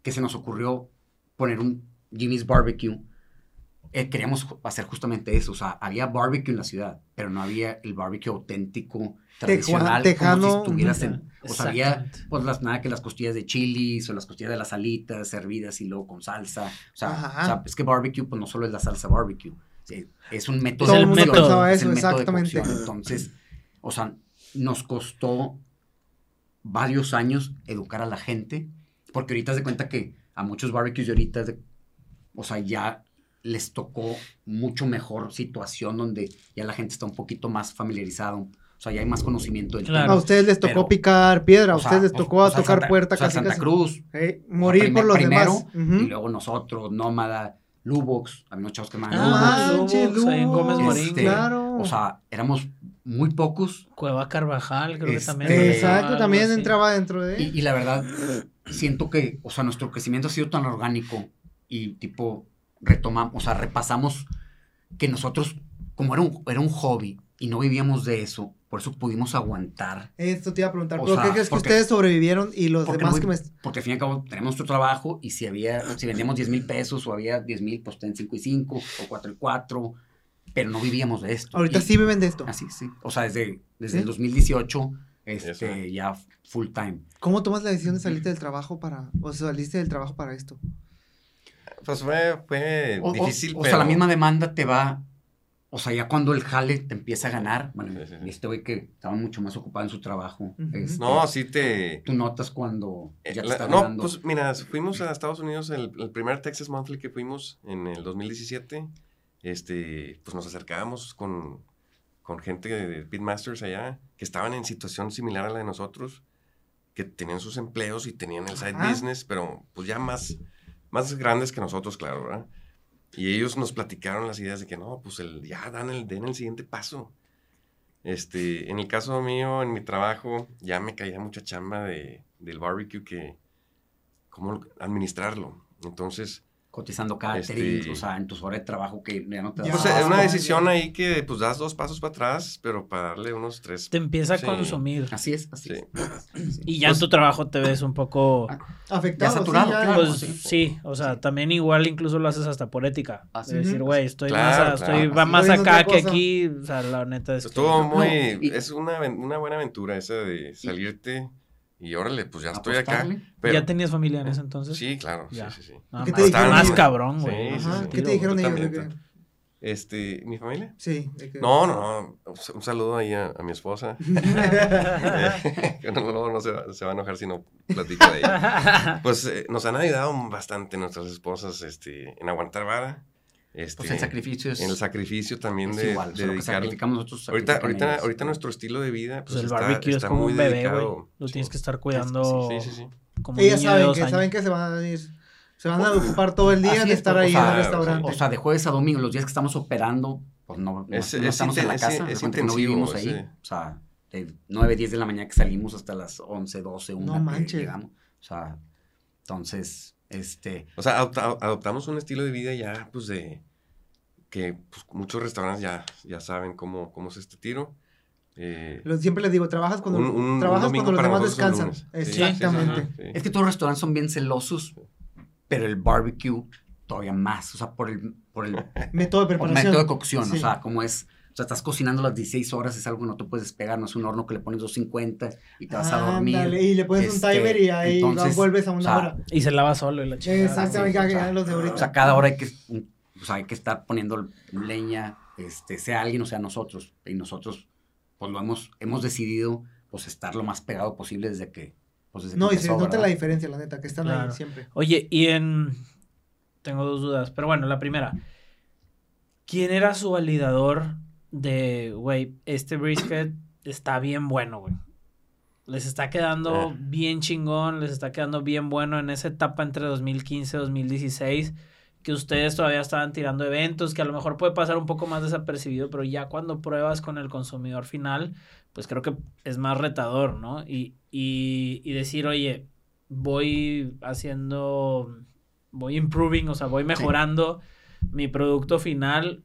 que se nos ocurrió poner un Jimmy's Barbecue, eh, queríamos hacer justamente eso, o sea, había barbecue en la ciudad, pero no había el barbecue auténtico, tradicional, Tejano, como si estuvieras en, o sea, había, pues, las, nada que las costillas de chilis, o las costillas de las alitas, servidas y luego con salsa, o sea, o sea es que barbecue, pues, no solo es la salsa barbecue, sí, es un método de cocción, método. Eso, es un método de cocción, entonces, o sea, nos costó varios años educar a la gente. Porque ahorita se de cuenta que a muchos barbecues de ahorita, de, o sea, ya les tocó mucho mejor situación donde ya la gente está un poquito más familiarizada. O sea, ya hay más conocimiento del claro. tema. A ustedes les tocó pero, picar piedra, a ustedes les tocó o, o sea, tocar Santa, puerta o sea, casi Santa casi. Cruz. ¿Eh? Morir o sea, primer, por los primero, demás. Y luego nosotros, Nómada, Lubox. Había unos chavos que mandaban ah, Lubox. Lubox ahí en Gómez Morín, este, claro. O sea, éramos... muy pocos. Cueva Carvajal, creo este, que también. Exacto, también así. Entraba dentro de... Y, y la verdad, siento que, o sea, nuestro crecimiento ha sido tan orgánico y tipo, retomamos, o sea, repasamos que nosotros, como era un, era un hobby y no vivíamos de eso, por eso pudimos aguantar. Esto te iba a preguntar, ¿por qué crees que ustedes sobrevivieron y los demás no, que me...? Porque al fin y al cabo tenemos nuestro trabajo y si había, si vendíamos diez mil pesos o había diez mil, pues ten cinco y cinco o cuatro y cuatro... Pero no vivíamos de esto. Ahorita y, sí viven de esto. Así, sí. O sea, desde, desde ¿sí? el dos mil dieciocho, este, ya full time. ¿Cómo tomas la decisión de salirte del trabajo para, o sea, saliste del trabajo para esto? Pues fue, fue o, difícil, o, o pero... sea, la misma demanda te va, o sea, ya cuando el jale te empieza a ganar, bueno, sí, sí, sí. Este güey que estaba mucho más ocupado en su trabajo. Uh-huh. Este, no, sí te... Tú notas cuando eh, ya te la, está ganando. No, pues mira, fuimos a Estados Unidos, el, el primer Texas Monthly que fuimos en el dos mil diecisiete... Este, pues nos acercábamos con, con gente de Pit Masters allá, que estaban en situación similar a la de nosotros, que tenían sus empleos y tenían el side Ajá. business, pero pues ya más, más grandes que nosotros, claro, ¿verdad? Y ellos nos platicaron las ideas de que no, pues el, ya dan el, den el siguiente paso. Este, en el caso mío, en mi trabajo, ya me caía mucha chamba de, del barbecue que, cómo administrarlo. Entonces... cotizando catering, este... o sea, en tu hora de trabajo que ya no te das. Pues es una decisión ahí que pues das dos pasos para atrás, pero para darle unos tres. Te empieza a sí. consumir. Así es, así sí. es. Sí. Y ya pues, en tu trabajo te ves un poco... afectado. Ya saturado. Sí, ya, pues, sí. sí, o sea, sí. también igual incluso lo haces hasta por ética. Así de decir, güey, estoy claro, más, a, claro. estoy, va más acá que aquí, o sea, la neta es Estuvo que... muy... No, y... Es una, una buena aventura esa de salirte... Y órale, pues ya estoy apostarle. acá. Pero... ¿Ya tenías familia en ese entonces? Sí, claro. Ya. Sí, sí, sí. Ah, ¿Qué te dijeron? Más cabrón, güey. Sí, sí, sí. ¿Qué te dijeron ellos? Este, ¿mi familia? Sí. Que... No, no, no. Un saludo ahí a, a mi esposa. Que no, no, no se, va, se va a enojar si no platico de ella. Pues eh, nos han ayudado bastante nuestras esposas este, en aguantar vara. Este, pues el sacrificio es... En el sacrificio también es de, igual, de dedicar... sacrificamos nosotros. Ahorita, ahorita, ahorita nuestro estilo de vida... Pues, pues el está, barbecue está es como un bebé, güey. Lo sí. tienes que estar cuidando... Sí, sí, sí. sí. Como Ellas niño saben, de que, años. saben que se van a ir... Se van a ocupar todo el día Así de estar es, ahí o sea, en el restaurante. O sea, de jueves a domingo, los días que estamos operando, pues no, es, no es, estamos es, en la casa, es, es intensivo, no vivimos ahí. Sí. O sea, de nueve, diez de la mañana que salimos hasta las once, doce, una. No manches. Llegamos. O sea, entonces... Este... O sea, adopta, adoptamos un estilo de vida ya, pues, de... Que pues, muchos restaurantes ya, ya saben cómo, cómo es este tiro. Eh, Lo, siempre les digo, trabajas cuando, un, un, trabajas un cuando los demás descansan. Exactamente. Sí, sí, sí. Es que todos los restaurantes son bien celosos, pero el barbecue todavía más. O sea, por el... Por el método de preparación. Método de cocción, sí. O sea, como es... O sea, estás cocinando las dieciséis horas, es algo que no te puedes despegar, no es un horno que le pones dos cincuenta y te vas ah, a dormir. Dale. Y le pones este, un timer y ahí entonces, vuelves a una o sea, hora. Y se lava solo y la chingada. Exactamente, sí, o sea, los de ahorita. O sea, cada hora hay que, o sea, hay que estar poniendo leña, este, sea alguien o sea nosotros. Y nosotros, pues lo hemos, hemos decidido, pues estar lo más pegado posible desde que, pues desde no, que empezó, y se nota la diferencia, la neta, que están claro. ahí siempre. Oye, y en... Tengo dos dudas, pero bueno, la primera. ¿Quién era su validador de, güey, este brisket está bien bueno, güey? Les está quedando eh. bien chingón, les está quedando bien bueno en esa etapa entre dos mil quince y dos mil dieciséis, que ustedes todavía estaban tirando eventos, que a lo mejor puede pasar un poco más desapercibido, pero ya cuando pruebas con el consumidor final, pues creo que es más retador, ¿no? Y, y, y decir, oye, voy haciendo, voy improving, o sea, voy mejorando sí. mi producto final.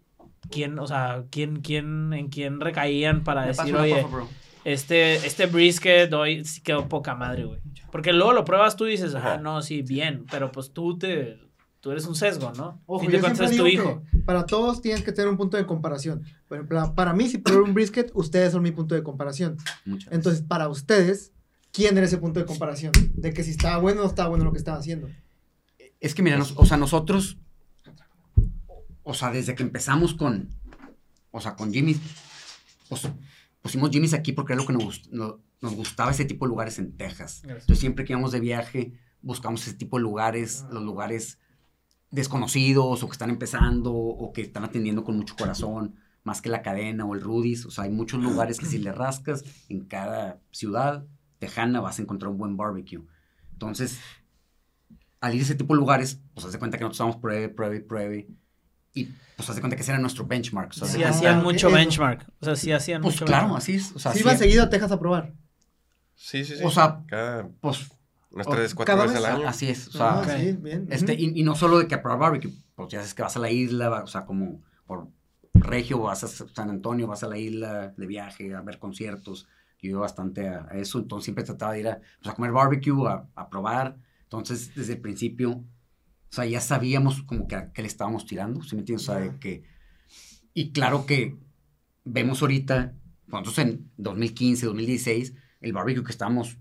¿Quién, o sea, quién, quién, en quién recaían para Me decir, oye, poco, este, este brisket hoy sí quedó poca madre, güey? Porque luego lo pruebas tú y dices, ajá, no, sí, bien, pero pues tú te, tú eres un sesgo, ¿no? Ojo, yo siempre digo tu hijo. Que para todos tienes que tener un punto de comparación. Bueno, para, para mí, si pruebo un brisket, ustedes son mi punto de comparación. Muchas Entonces, para ustedes, ¿quién era ese punto de comparación? De que si estaba bueno o no estaba bueno lo que estaba haciendo. Es que, mira, nos, o sea, nosotros... O sea, desde que empezamos con, o sea, con Jimmy's, pues, pusimos Jimmy's aquí porque era lo que nos, no, nos gustaba, ese tipo de lugares en Texas. Gracias. Entonces, siempre que íbamos de viaje, buscamos ese tipo de lugares, ah. los lugares desconocidos o que están empezando o que están atendiendo con mucho corazón, más que la cadena o el Rudy's. O sea, hay muchos lugares que si le rascas, en cada ciudad tejana vas a encontrar un buen barbecue. Entonces, al ir a ese tipo de lugares, pues, haz de cuenta que nosotros estábamos pruebe, pruebe, pruebe. Y pues hace cuenta que ese era nuestro benchmark. O sea, sí, hacían mucho benchmark. O sea, sí hacían pues, mucho claro, benchmark. Así es. O sea, sí iban seguido a Texas a probar. Sí, sí, sí. O sea, cada, pues... Unas tres, cuatro veces al año. Así es. O sea, okay. sí, bien. Este, y, y no solo de que a probar barbecue. Pues ya sabes que vas a la isla, va, o sea, como por Regio, vas a San Antonio, vas a la isla de viaje, a ver conciertos. Yo iba bastante a, a eso. Entonces siempre trataba de ir a, pues, a comer barbecue, a, a probar. Entonces, desde el principio... O sea, ya sabíamos como que, que le estábamos tirando, ¿sí me entiendes? O sea, de que... Y claro que vemos ahorita, nosotros en dos mil quince, dos mil dieciséis, el barbecue que estábamos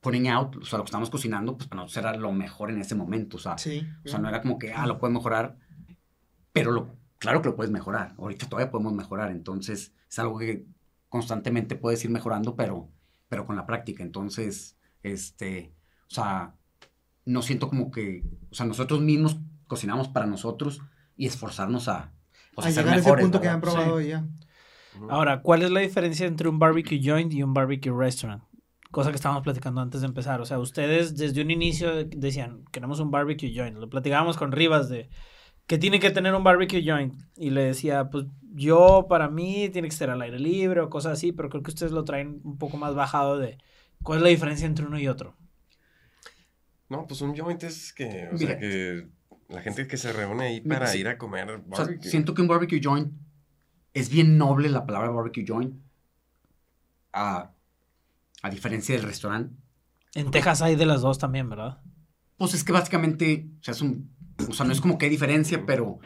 putting out, o sea, lo que estábamos cocinando, pues para nosotros era lo mejor en ese momento, o sea. Sí. O sea, no era como que, ah, lo puedes mejorar, pero lo, claro que lo puedes mejorar. Ahorita todavía podemos mejorar, entonces es algo que constantemente puedes ir mejorando, pero, pero con la práctica. Entonces, este, o sea... No siento como que... O sea, nosotros mismos cocinamos para nosotros y esforzarnos a... Pues, a llegar a ese mejores, punto, ¿verdad? Que han probado sí. ya. Ahora, ¿cuál es la diferencia entre un barbecue joint y un barbecue restaurant? Cosa que estábamos platicando antes de empezar. O sea, ustedes desde un inicio decían, queremos un barbecue joint. Lo platicábamos con Rivas de... ¿Qué tiene que tener un barbecue joint? Y le decía, pues yo, para mí, tiene que ser al aire libre o cosas así. Pero creo que ustedes lo traen un poco más bajado de... ¿Cuál es la diferencia entre uno y otro? No, pues un joint es que, o Mira, sea, que La gente que se reúne ahí para me, ir a comer barbecue. O sea, siento que un barbecue joint es bien noble la palabra barbecue joint. A, a diferencia del restaurante. En Texas hay de las dos también, ¿verdad? Pues es que básicamente, o sea, es un, o sea no es como que hay diferencia, pero,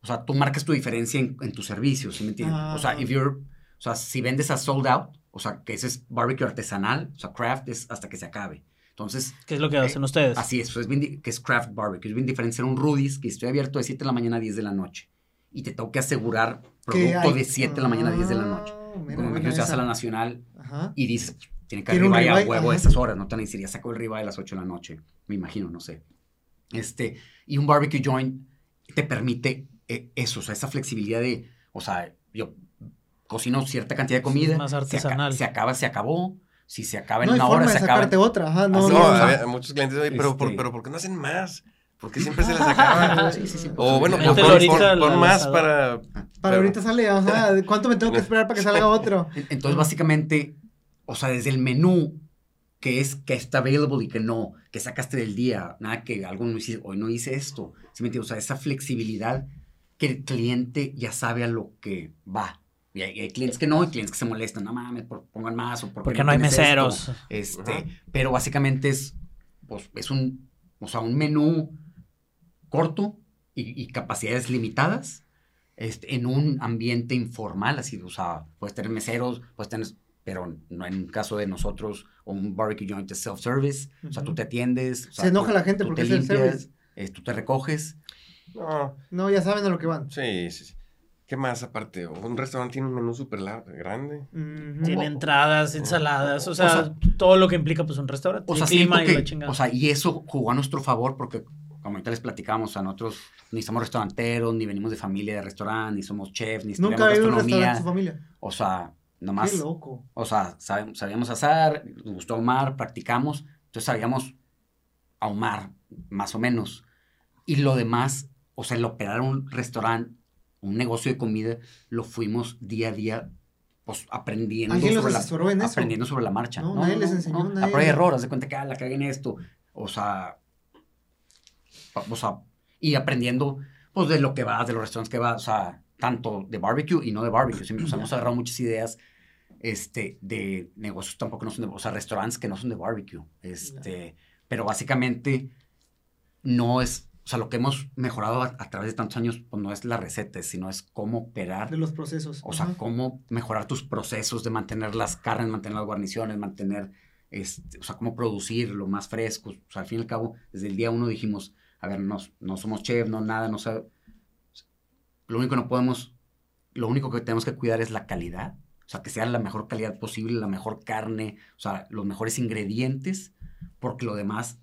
o sea, tú marcas tu diferencia en, en tus servicios, ¿sí me entiendes? Ah. O sea, if you're, o sea, si vendes a sold out, o sea, que ese es barbecue artesanal, o sea, craft es hasta que se acabe. Entonces, ¿qué es lo que hacen eh, ustedes? Así es, es bien, que es craft barbecue. Es bien diferenciar un Rudy's que estoy abierto de siete de la mañana a diez de la noche. Y te tengo que asegurar producto de siete de la mañana a diez de la noche. Mira, como imagino, se hace la nacional. Ajá. Y dices, tiene que haber ribeye a huevo de esas horas. No te van a decir, ya saco el ribeye a las ocho de la noche. Me imagino, no sé. Este, y un barbecue joint te permite eh, eso, o sea, esa flexibilidad de, o sea, yo cocino cierta cantidad de comida. Sí, más artesanal. Se, se acaba, se acabó. Si se acaba en no, una hora, se acaba. Otra. Ajá, no, no, o sea, muchos clientes, oye, pero, este... por, pero ¿por qué no hacen más? Porque siempre se les acaba. Sí, sí, sí, o bueno, pues pon, pon, pon, pon más para... Para pero... ahorita sale, o sea, ¿cuánto me tengo que esperar para que salga otro? Entonces, básicamente, o sea, desde el menú, que es que está available y que no, que sacaste del día, nada que algo no hice, hoy no hice esto, ¿sí me entiendes? O sea, esa flexibilidad que el cliente ya sabe a lo que va. Y hay, hay clientes que no, y clientes que se molestan, no mames, por, pongan más, o por porque no, no hay meseros. Esto, este, uh-huh. Pero básicamente es, pues, es un, o sea, un menú corto y, y capacidades limitadas, este, en un ambiente informal, así, o sea, puedes tener meseros, puedes tener, pero no en el caso de nosotros, o un barbecue joint es self-service, uh-huh. O sea, tú te atiendes. O sea, se enoja tú, la gente porque es self-service. Eh, tú te recoges. No, no, ya saben a lo que van. Sí, sí, sí. ¿Qué más aparte? Un restaurante tiene un menú súper grande. Mm-hmm. Tiene entradas, ensaladas, o sea, o sea, todo lo que implica pues un restaurante. O sea, clima que, y la chingada. O sea, y eso jugó a nuestro favor porque, como ahorita les platicamos, a nosotros ni somos restauranteros, ni venimos de familia de restaurante, ni somos chefs, ni estudiamos gastronomía. Nunca ha habido un restaurante en su familia. O sea, nomás. Qué loco. O sea, sabíamos, sabíamos asar, nos gustó ahumar, practicamos, entonces sabíamos ahumar, más o menos. Y lo demás, o sea, el operar un restaurante, un negocio de comida, lo fuimos día a día, pues, aprendiendo, sobre la, en aprendiendo sobre la marcha. No, no nadie no, les enseñó. No. La prueba de error, haz de cuenta que, ah, la cagué en esto. O sea, o sea, y aprendiendo, pues, de lo que vas, de los restaurantes que vas, o sea, tanto de barbecue y no de barbecue. Siempre, o sea, hemos agarrado muchas ideas, este, de negocios tampoco no son de, o sea, restaurantes que no son de barbecue. Este, no. Pero básicamente no es... O sea, lo que hemos mejorado a, a través de tantos años, pues no es la receta, sino es cómo operar. De los procesos. O sea, ajá, cómo mejorar tus procesos de mantener las carnes, mantener las guarniciones, mantener, este, o sea, cómo producir lo más fresco. O sea, al fin y al cabo, desde el día uno dijimos, a ver, no, no somos chefs, no nada, no sabemos. Lo único que no podemos, lo único que tenemos que cuidar es la calidad. O sea, que sea la mejor calidad posible, la mejor carne, o sea, los mejores ingredientes, porque lo demás...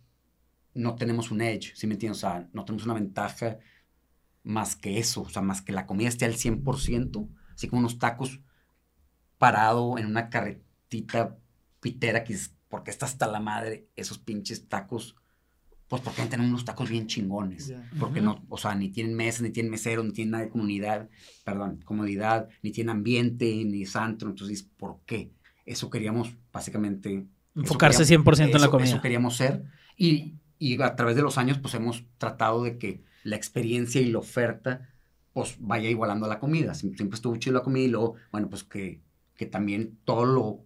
no tenemos un edge, ¿sí me entiendes? O sea, no tenemos una ventaja más que eso, o sea, más que la comida esté al cien por ciento, así como unos tacos parado en una carretita pitera, que es porque está hasta la madre, esos pinches tacos, pues porque tienen unos tacos bien chingones, yeah. Porque uh-huh. No, o sea, ni tienen mesas, ni tienen meseros, ni tienen nada de comunidad, perdón, comodidad, ni tienen ambiente, ni santro, entonces, ¿por qué? Eso queríamos, básicamente... Enfocarse queríamos, cien por ciento eso, en la comida. Eso queríamos ser, y... Y a través de los años, pues, hemos tratado de que la experiencia y la oferta, pues, vaya igualando a la comida. Siempre estuvo chido la comida y luego, bueno, pues, que, que también todo lo,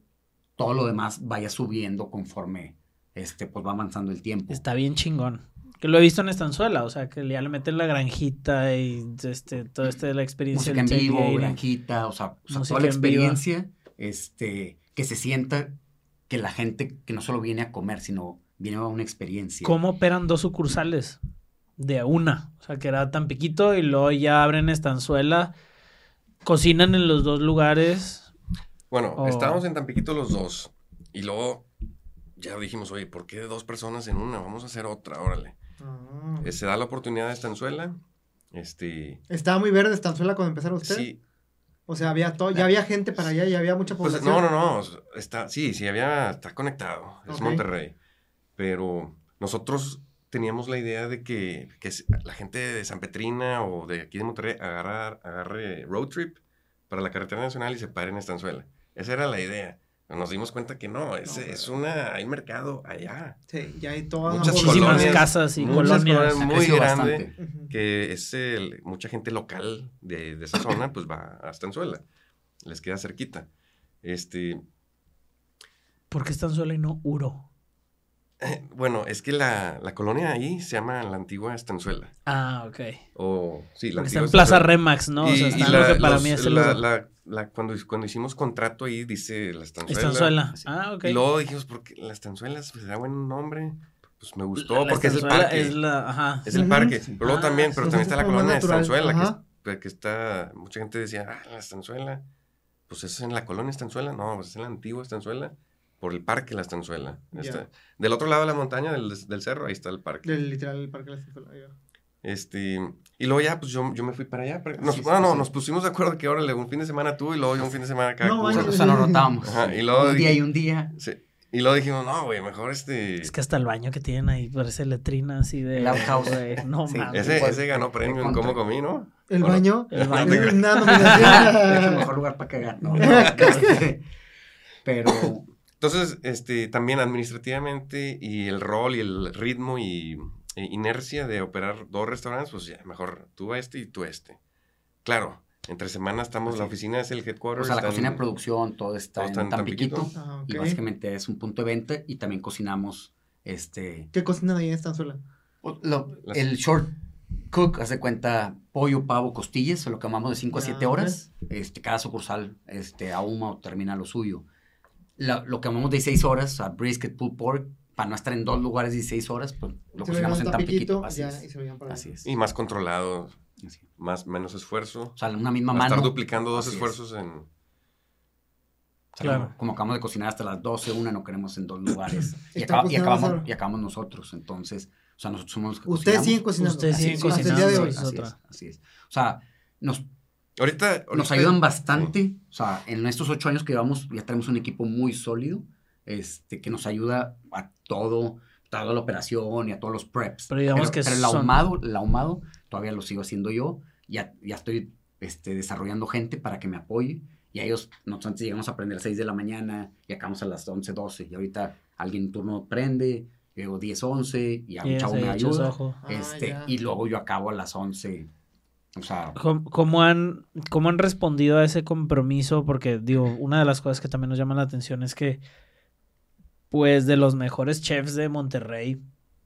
todo lo demás vaya subiendo conforme, este, pues, va avanzando el tiempo. Está bien chingón. Que lo he visto en Estanzuela, o sea, que ya le meten la granjita y, este, todo este de la experiencia. Música en vivo, y... granjita, o sea, o sea toda la experiencia, vivo. este, que se sienta que la gente que no solo viene a comer, sino... viene una experiencia. ¿Cómo operan dos sucursales de una? O sea, que era Tampiquito y luego ya abren Estanzuela. ¿Cocinan en los dos lugares? Bueno, o... estábamos en Tampiquito los dos. Y luego ya dijimos, oye, ¿por qué dos personas en una? Vamos a hacer otra, órale. Ah. Eh, se da la oportunidad de Estanzuela. Este... ¿Estaba muy verde Estanzuela cuando empezaron ustedes? Sí. O sea, había todo, ya había gente para allá y había mucha población. Pues, no, no, no. Está, sí, sí, había, está conectado. Es okay. Monterrey. Pero nosotros teníamos la idea de que, que la gente de San Petrina o de aquí de Monterrey agarrar, agarre road trip para la carretera nacional y se pare en Estanzuela. Esa era la idea. nos dimos cuenta que no, es, no, es una, hay mercado allá. Sí, ya hay todas muchas muchísimas colonias, casas y colonias muy grandes, que es el, mucha gente local de, de esa zona, pues va a Estanzuela, les queda cerquita. Este, ¿por qué Estanzuela y no Uro? Eh, bueno, es que la, la colonia ahí se llama la antigua Estanzuela. Ah, ok. O, sí, la porque antigua está en Plaza Remax, ¿no? Y, o sea, está la, lo que para los, mí es el... La, la, La, cuando, cuando hicimos contrato ahí dice la Estanzuela. Estanzuela. Sí. Ah, ok. Y luego dijimos, porque la Estanzuela pues, da buen nombre. Pues me gustó la, la porque Estanzuela es el parque. Es, la, ajá. es el parque. Sí. Pero luego ah, también, pero también está la colonia natural. de Estanzuela, que, que está, mucha gente decía, ah, la Estanzuela. Pues eso es en la colonia Estanzuela. No, pues es en la antigua Estanzuela. Por el parque la Estanzuela. Yeah. Está, del otro lado de la montaña, del, del cerro, ahí está el parque. Del literal el parque de la Estanzuela. Este, y luego ya, pues yo, yo me fui para allá. Para, nos, sí, sí, no, no, sí. nos pusimos de acuerdo que órale, un fin de semana tú y luego yo un fin de semana cada no, cosa. O sea, nos rotábamos. Ajá, y luego un día y un día. Sí. Y luego dijimos, no, güey, mejor este... Es que hasta el baño que tienen ahí parece letrina así de... La house. De... No, sí. mames. Ese, ese ganó premio en cómo comí, ¿no? ¿El bueno, baño? El baño. Es el mejor lugar para cagar, ¿no? Pero... Entonces, este, también administrativamente y el rol y el ritmo y... inercia de operar dos restaurantes, pues ya, mejor tú este y tú este. Claro, entre semana estamos, sí. la oficina es el headquarters. O sea, la cocina en, de producción, todo está, todo está en, en Tampiquito. Tampiquito. Ah, okay. Y básicamente es un punto de venta y también cocinamos, este... ¿Qué cocinan ahí en Estanzuela? El short cook, hace cuenta, pollo, pavo, costillas, lo que amamos de cinco a siete ah, horas. Okay. Este, cada sucursal este, ahuma o termina lo suyo. La, lo que amamos de seis horas, o sea, brisket, pulled pork, para no estar en dos lugares dieciséis horas, pues lo cocinamos en Tampiquito. Así, ya, es. Y, se así es. Y más controlado, así. Más, menos esfuerzo. O sea, una misma mano. Estar duplicando dos así esfuerzos es. en... Claro. Como, como acabamos de cocinar hasta las doce, una no queremos en dos lugares. y, acaba, y, acabamos, y acabamos nosotros, entonces, o sea, nosotros somos los que Ustedes cocinamos. siguen cocinando. Ustedes siguen cocinando. Así, es, así, es, así es. O sea, nos... Ahorita, ahorita nos ayudan bastante. Sí. O sea, en estos ocho años que llevamos, ya tenemos un equipo muy sólido. Este, que nos ayuda a todo, toda la operación y a todos los preps. Pero digamos pero, que pero el ahumado, son... el ahumado todavía lo sigo haciendo yo. Ya, ya estoy este, desarrollando gente para que me apoye. Y a ellos, nosotros antes llegamos a aprender a las seis de la mañana y acabamos a las once, doce. Y ahorita alguien en turno prende, luego diez, once y a un chavo me ayuda. Este, ah, y luego yo acabo a las once. O sea, ¿Cómo, cómo, han, ¿Cómo han respondido a ese compromiso? Porque, digo, una de las cosas que también nos llama la atención es que pues de los mejores chefs de Monterrey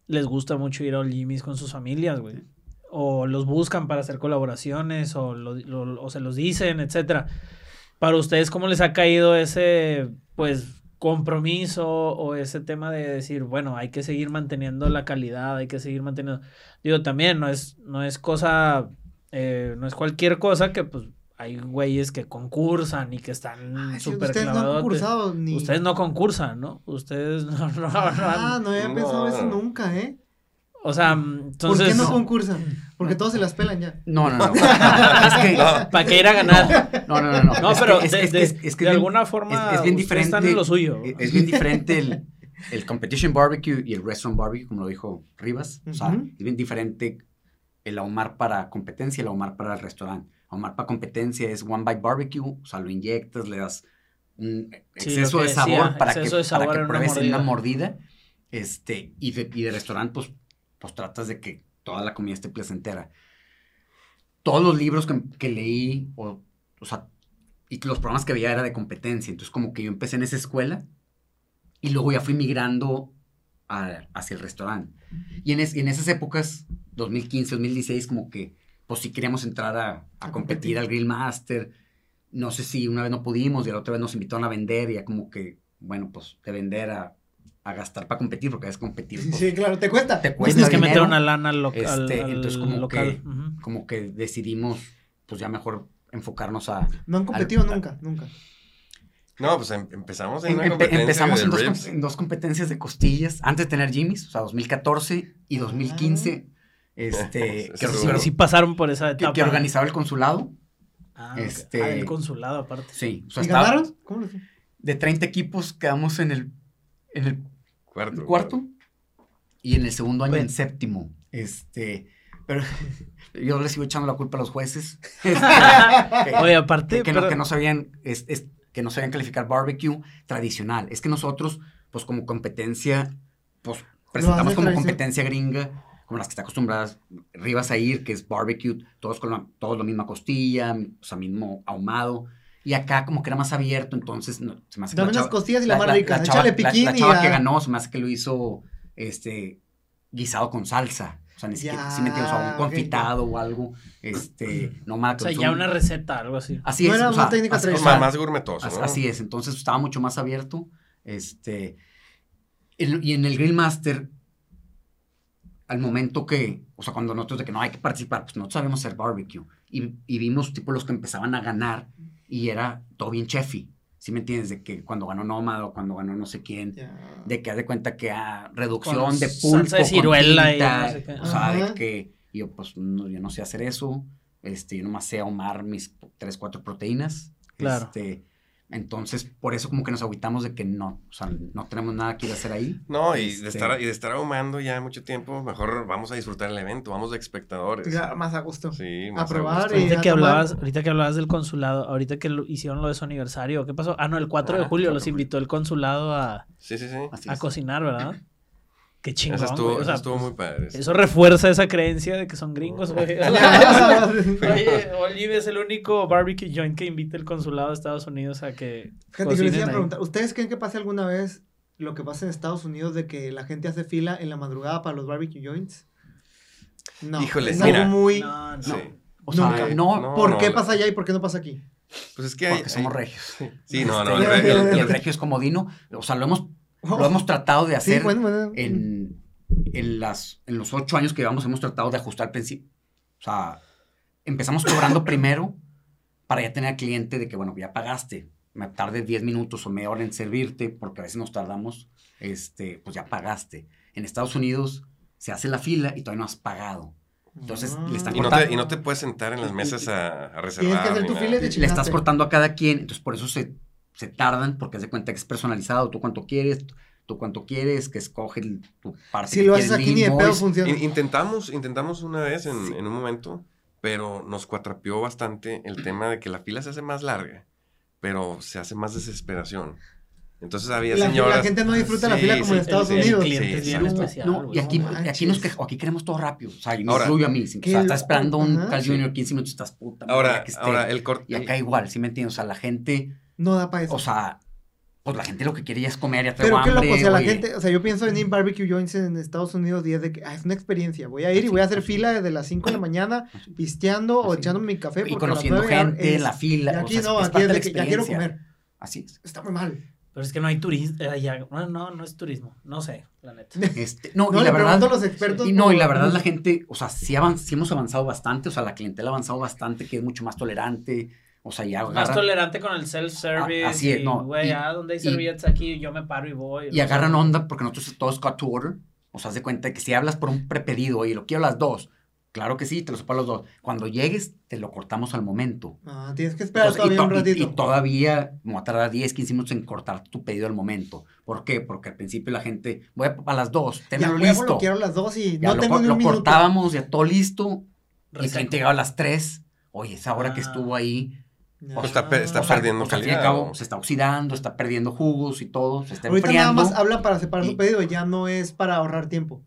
les gusta mucho ir a Old Jimmy's con sus familias, güey. O los buscan para hacer colaboraciones, o, lo, lo, o se los dicen, etcétera. Para ustedes, ¿cómo les ha caído ese, pues, compromiso o ese tema de decir, bueno, hay que seguir manteniendo la calidad, hay que seguir manteniendo... Digo, también no es, no es cosa, eh, no es cualquier cosa que, pues, hay güeyes que concursan y que están súper sí, clavados. Ustedes no han concursado ni... Ustedes no concursan, ¿no? Ustedes no... no, ah, no, no había no. pensado eso nunca, ¿eh? O sea, entonces... ¿Por qué no concursan? Porque todos se las pelan ya. No, no, no. Es que... No. ¿Para qué ir a ganar? No, no, no. No, no es pero que, de, es, de, es, es que de bien, alguna forma es, es bien diferente, están en lo suyo. Es, es bien diferente el, el competition barbecue y el restaurant barbecue, como lo dijo Rivas. Uh-huh. O sea, es bien diferente el ahumar para competencia y el ahumar para el restaurante. Ahumar para competencia es one bite barbecue, o sea, lo inyectas, le das un exceso, sí, de, sabor decía, para exceso que, de sabor para que en pruebes una mordida. En una mordida. Este, y de, y de restaurante, pues, pues tratas de que toda la comida esté placentera. Todos los libros que, que leí, o, o sea, y los programas que veía era de competencia. Entonces, como que yo empecé en esa escuela y luego ya fui migrando a, hacia el restaurante. Y en, es, y en esas épocas, dos mil quince, dos mil dieciséis, como que pues sí queríamos entrar a, a, a competir, competir al Grill Master. No sé si una vez no pudimos y la otra vez nos invitaron a vender y ya como que, bueno, pues de vender a, a gastar para competir, porque es competir. Pues, sí, claro, te cuesta. Te cuesta Tienes dinero. que meter una lana al local. Este, al, entonces como, local. Que, uh-huh. como que decidimos, pues ya mejor enfocarnos a... No han competido al, nunca, a, nunca. No, pues em, empezamos en, en una competencia empezamos en dos, com, en dos competencias de costillas, antes de tener Jimmy's, o sea, dos mil catorce y dos mil quince... Ah. Este, que sí, sí pasaron por esa etapa. Que, que organizaba el consulado. Ah, este, ah, el consulado aparte. Sí. O sea, ¿y ganaron? ¿Cómo lo fue? De treinta equipos quedamos en el, en el cuarto, cuarto y en el segundo año bueno. en séptimo. Este, pero yo les sigo echando la culpa a los jueces. Este, que, Oye, aparte. Que, pero, no, que no sabían, es, es, que no sabían calificar barbecue tradicional. Es que nosotros, pues como competencia, pues presentamos como competencia gringa, como las que está acostumbradas Rivas a ir, que es barbecue, todos con la, todos la misma costilla, o sea, mismo ahumado. Y acá como que era más abierto, entonces no, se me hace que dame la unas chava, costillas y la, la más rica, la, la chava, échale piquín. La, la chava y a... que ganó, se me hace que lo hizo este, guisado con salsa. O sea, ni siquiera, si metimos a un confitado okay. o algo, este, no más. O sea, ya una receta, algo así. Así no es, era o sea, técnica así, tradicional. Más gourmetoso, así, ¿no? Así es, entonces estaba mucho más abierto, este, en, y en el Grill Master, al momento que, o sea, cuando nosotros de que no hay que participar, pues nosotros sabíamos hacer barbecue, y, y vimos tipo los que empezaban a ganar, y era todo bien chefy, ¿sí me entiendes? De que cuando ganó Nómada o cuando ganó no sé quién, yeah. de que haz de cuenta que ah, reducción con de pulpo, salsa de ciruela tinta, y no sé qué. O sea, uh-huh. de que yo pues no, yo no sé hacer eso, este, yo nomás sé ahumar mis tres, cuatro proteínas, claro. este, entonces por eso como que nos agüitamos de que no, o sea, no tenemos nada que ir a hacer ahí. No, y, este, de, estar, y de estar ahumando ya mucho tiempo, mejor vamos a disfrutar el evento, vamos de espectadores. Ya, más a gusto. Sí, más a probar. A gusto. Y ahorita, a que hablabas, ahorita que hablabas del consulado, ahorita que lo, hicieron lo de su aniversario, ¿qué pasó? Ah, no, el cuatro ah, de julio los invitó el consulado a, sí, sí, sí. a cocinar, ¿verdad? Qué chingón. Eso estuvo, o sea, eso estuvo pues, muy padre. Eso. eso refuerza esa creencia de que son gringos, güey. Oye, Olive es el único barbecue joint que invita el consulado de Estados Unidos a que gente, yo les iba a preguntar, ¿ustedes creen que pase alguna vez lo que pasa en Estados Unidos de que la gente hace fila en la madrugada para los barbecue joints? No. Híjole, es mira. Muy... No, no. Sí. O sea, nunca. No, no, ¿por no, qué no, pasa allá y por qué no pasa aquí? Pues es que hay, porque somos hay... regios. Sí, sí no, no. El, el, el, el, el regio es comodino. O sea, lo hemos... Lo hemos tratado de hacer sí, bueno, bueno. En, en, las, en los ocho años que llevamos, hemos tratado de ajustar el principio. O sea, empezamos cobrando primero para ya tener al cliente de que, bueno, ya pagaste. Me tardé diez minutos o media hora en servirte porque a veces nos tardamos, este, pues ya pagaste. En Estados Unidos se hace la fila y todavía no has pagado. Entonces, ah, le están y cortando. No te, y no te puedes sentar en las mesas a, a reservar. Que hacer tu de le estás cortando a cada quien, entonces por eso se... Se tardan porque se cuenta que es personalizado, tú cuánto quieres, tú cuánto quieres, que escoge tu parte. Si que lo haces aquí ni de pedo funciona. Intentamos, intentamos una vez en, sí. en un momento, pero nos cuatrapeó bastante el tema de que la fila se hace más larga, pero se hace más desesperación. Entonces había la, señoras... La gente no disfruta sí, la fila como sí, en Estados sí, Unidos. El cliente sí, es bien especial. No, y aquí, no aquí, nos quejamos, aquí queremos todo rápido. O sea, yo me ahora, incluyo a mí. Sin, o sea, estás esperando un Carl Junior quince minutos, estás puta. Ahora, madre, que esté, ahora el corte... Y acá igual, ¿sí me entiendes? O sea, la gente... No da para eso. O sea, pues la gente lo que quiere ya es comer, ya trae hambre. Pero qué loco, o sea, la gente, o sea, yo pienso en ir barbecue joints en Estados Unidos y es de que ah, es una experiencia. Voy a ir y voy a hacer fila desde las cinco de la mañana, pisteando o echándome mi café. Y conociendo gente en la fila. Y aquí no, aquí es de que ya quiero comer. Así es. Está muy mal. Pero es que no hay turismo. No, no, no es turismo. No sé, la neta. Este, no, no, y la verdad, los expertos. Y no, y la verdad la gente, o sea, sí, avanz, sí hemos avanzado bastante. O sea, la clientela ha avanzado bastante, que es mucho más tolerante. O sea, ya agarran, más tolerante con el self-service. Ah, así es, y, no. Güey, ah, donde hay servilletas aquí, yo me paro y voy. Y agarran sea. onda porque nosotros todos cut to order. O sea, haz de cuenta que si hablas por un prepedido, oye, lo quiero a las dos. Claro que sí, te lo sepa a los dos. Cuando llegues, te lo cortamos al momento. Ah, tienes que esperar Entonces, todavía un ratito. Y, y todavía, como va a tardar diez, quince minutos en cortar tu pedido al momento. ¿Por qué? Porque al principio la gente, voy a, a las dos, tenlo listo. Lo quiero a las dos y ya no lo, tengo ni un minuto. Lo cortábamos, ya todo listo. Reseco. Y la gente llegaba a las tres. Oye, esa hora ah. que estuvo ahí... No. O sea, está, está o sea, perdiendo o sea, calidad. Al fin y al cabo, se está oxidando, está perdiendo jugos y todo, se está ahorita enfriando. Nada más habla para separar y, su pedido, ya no es para ahorrar tiempo.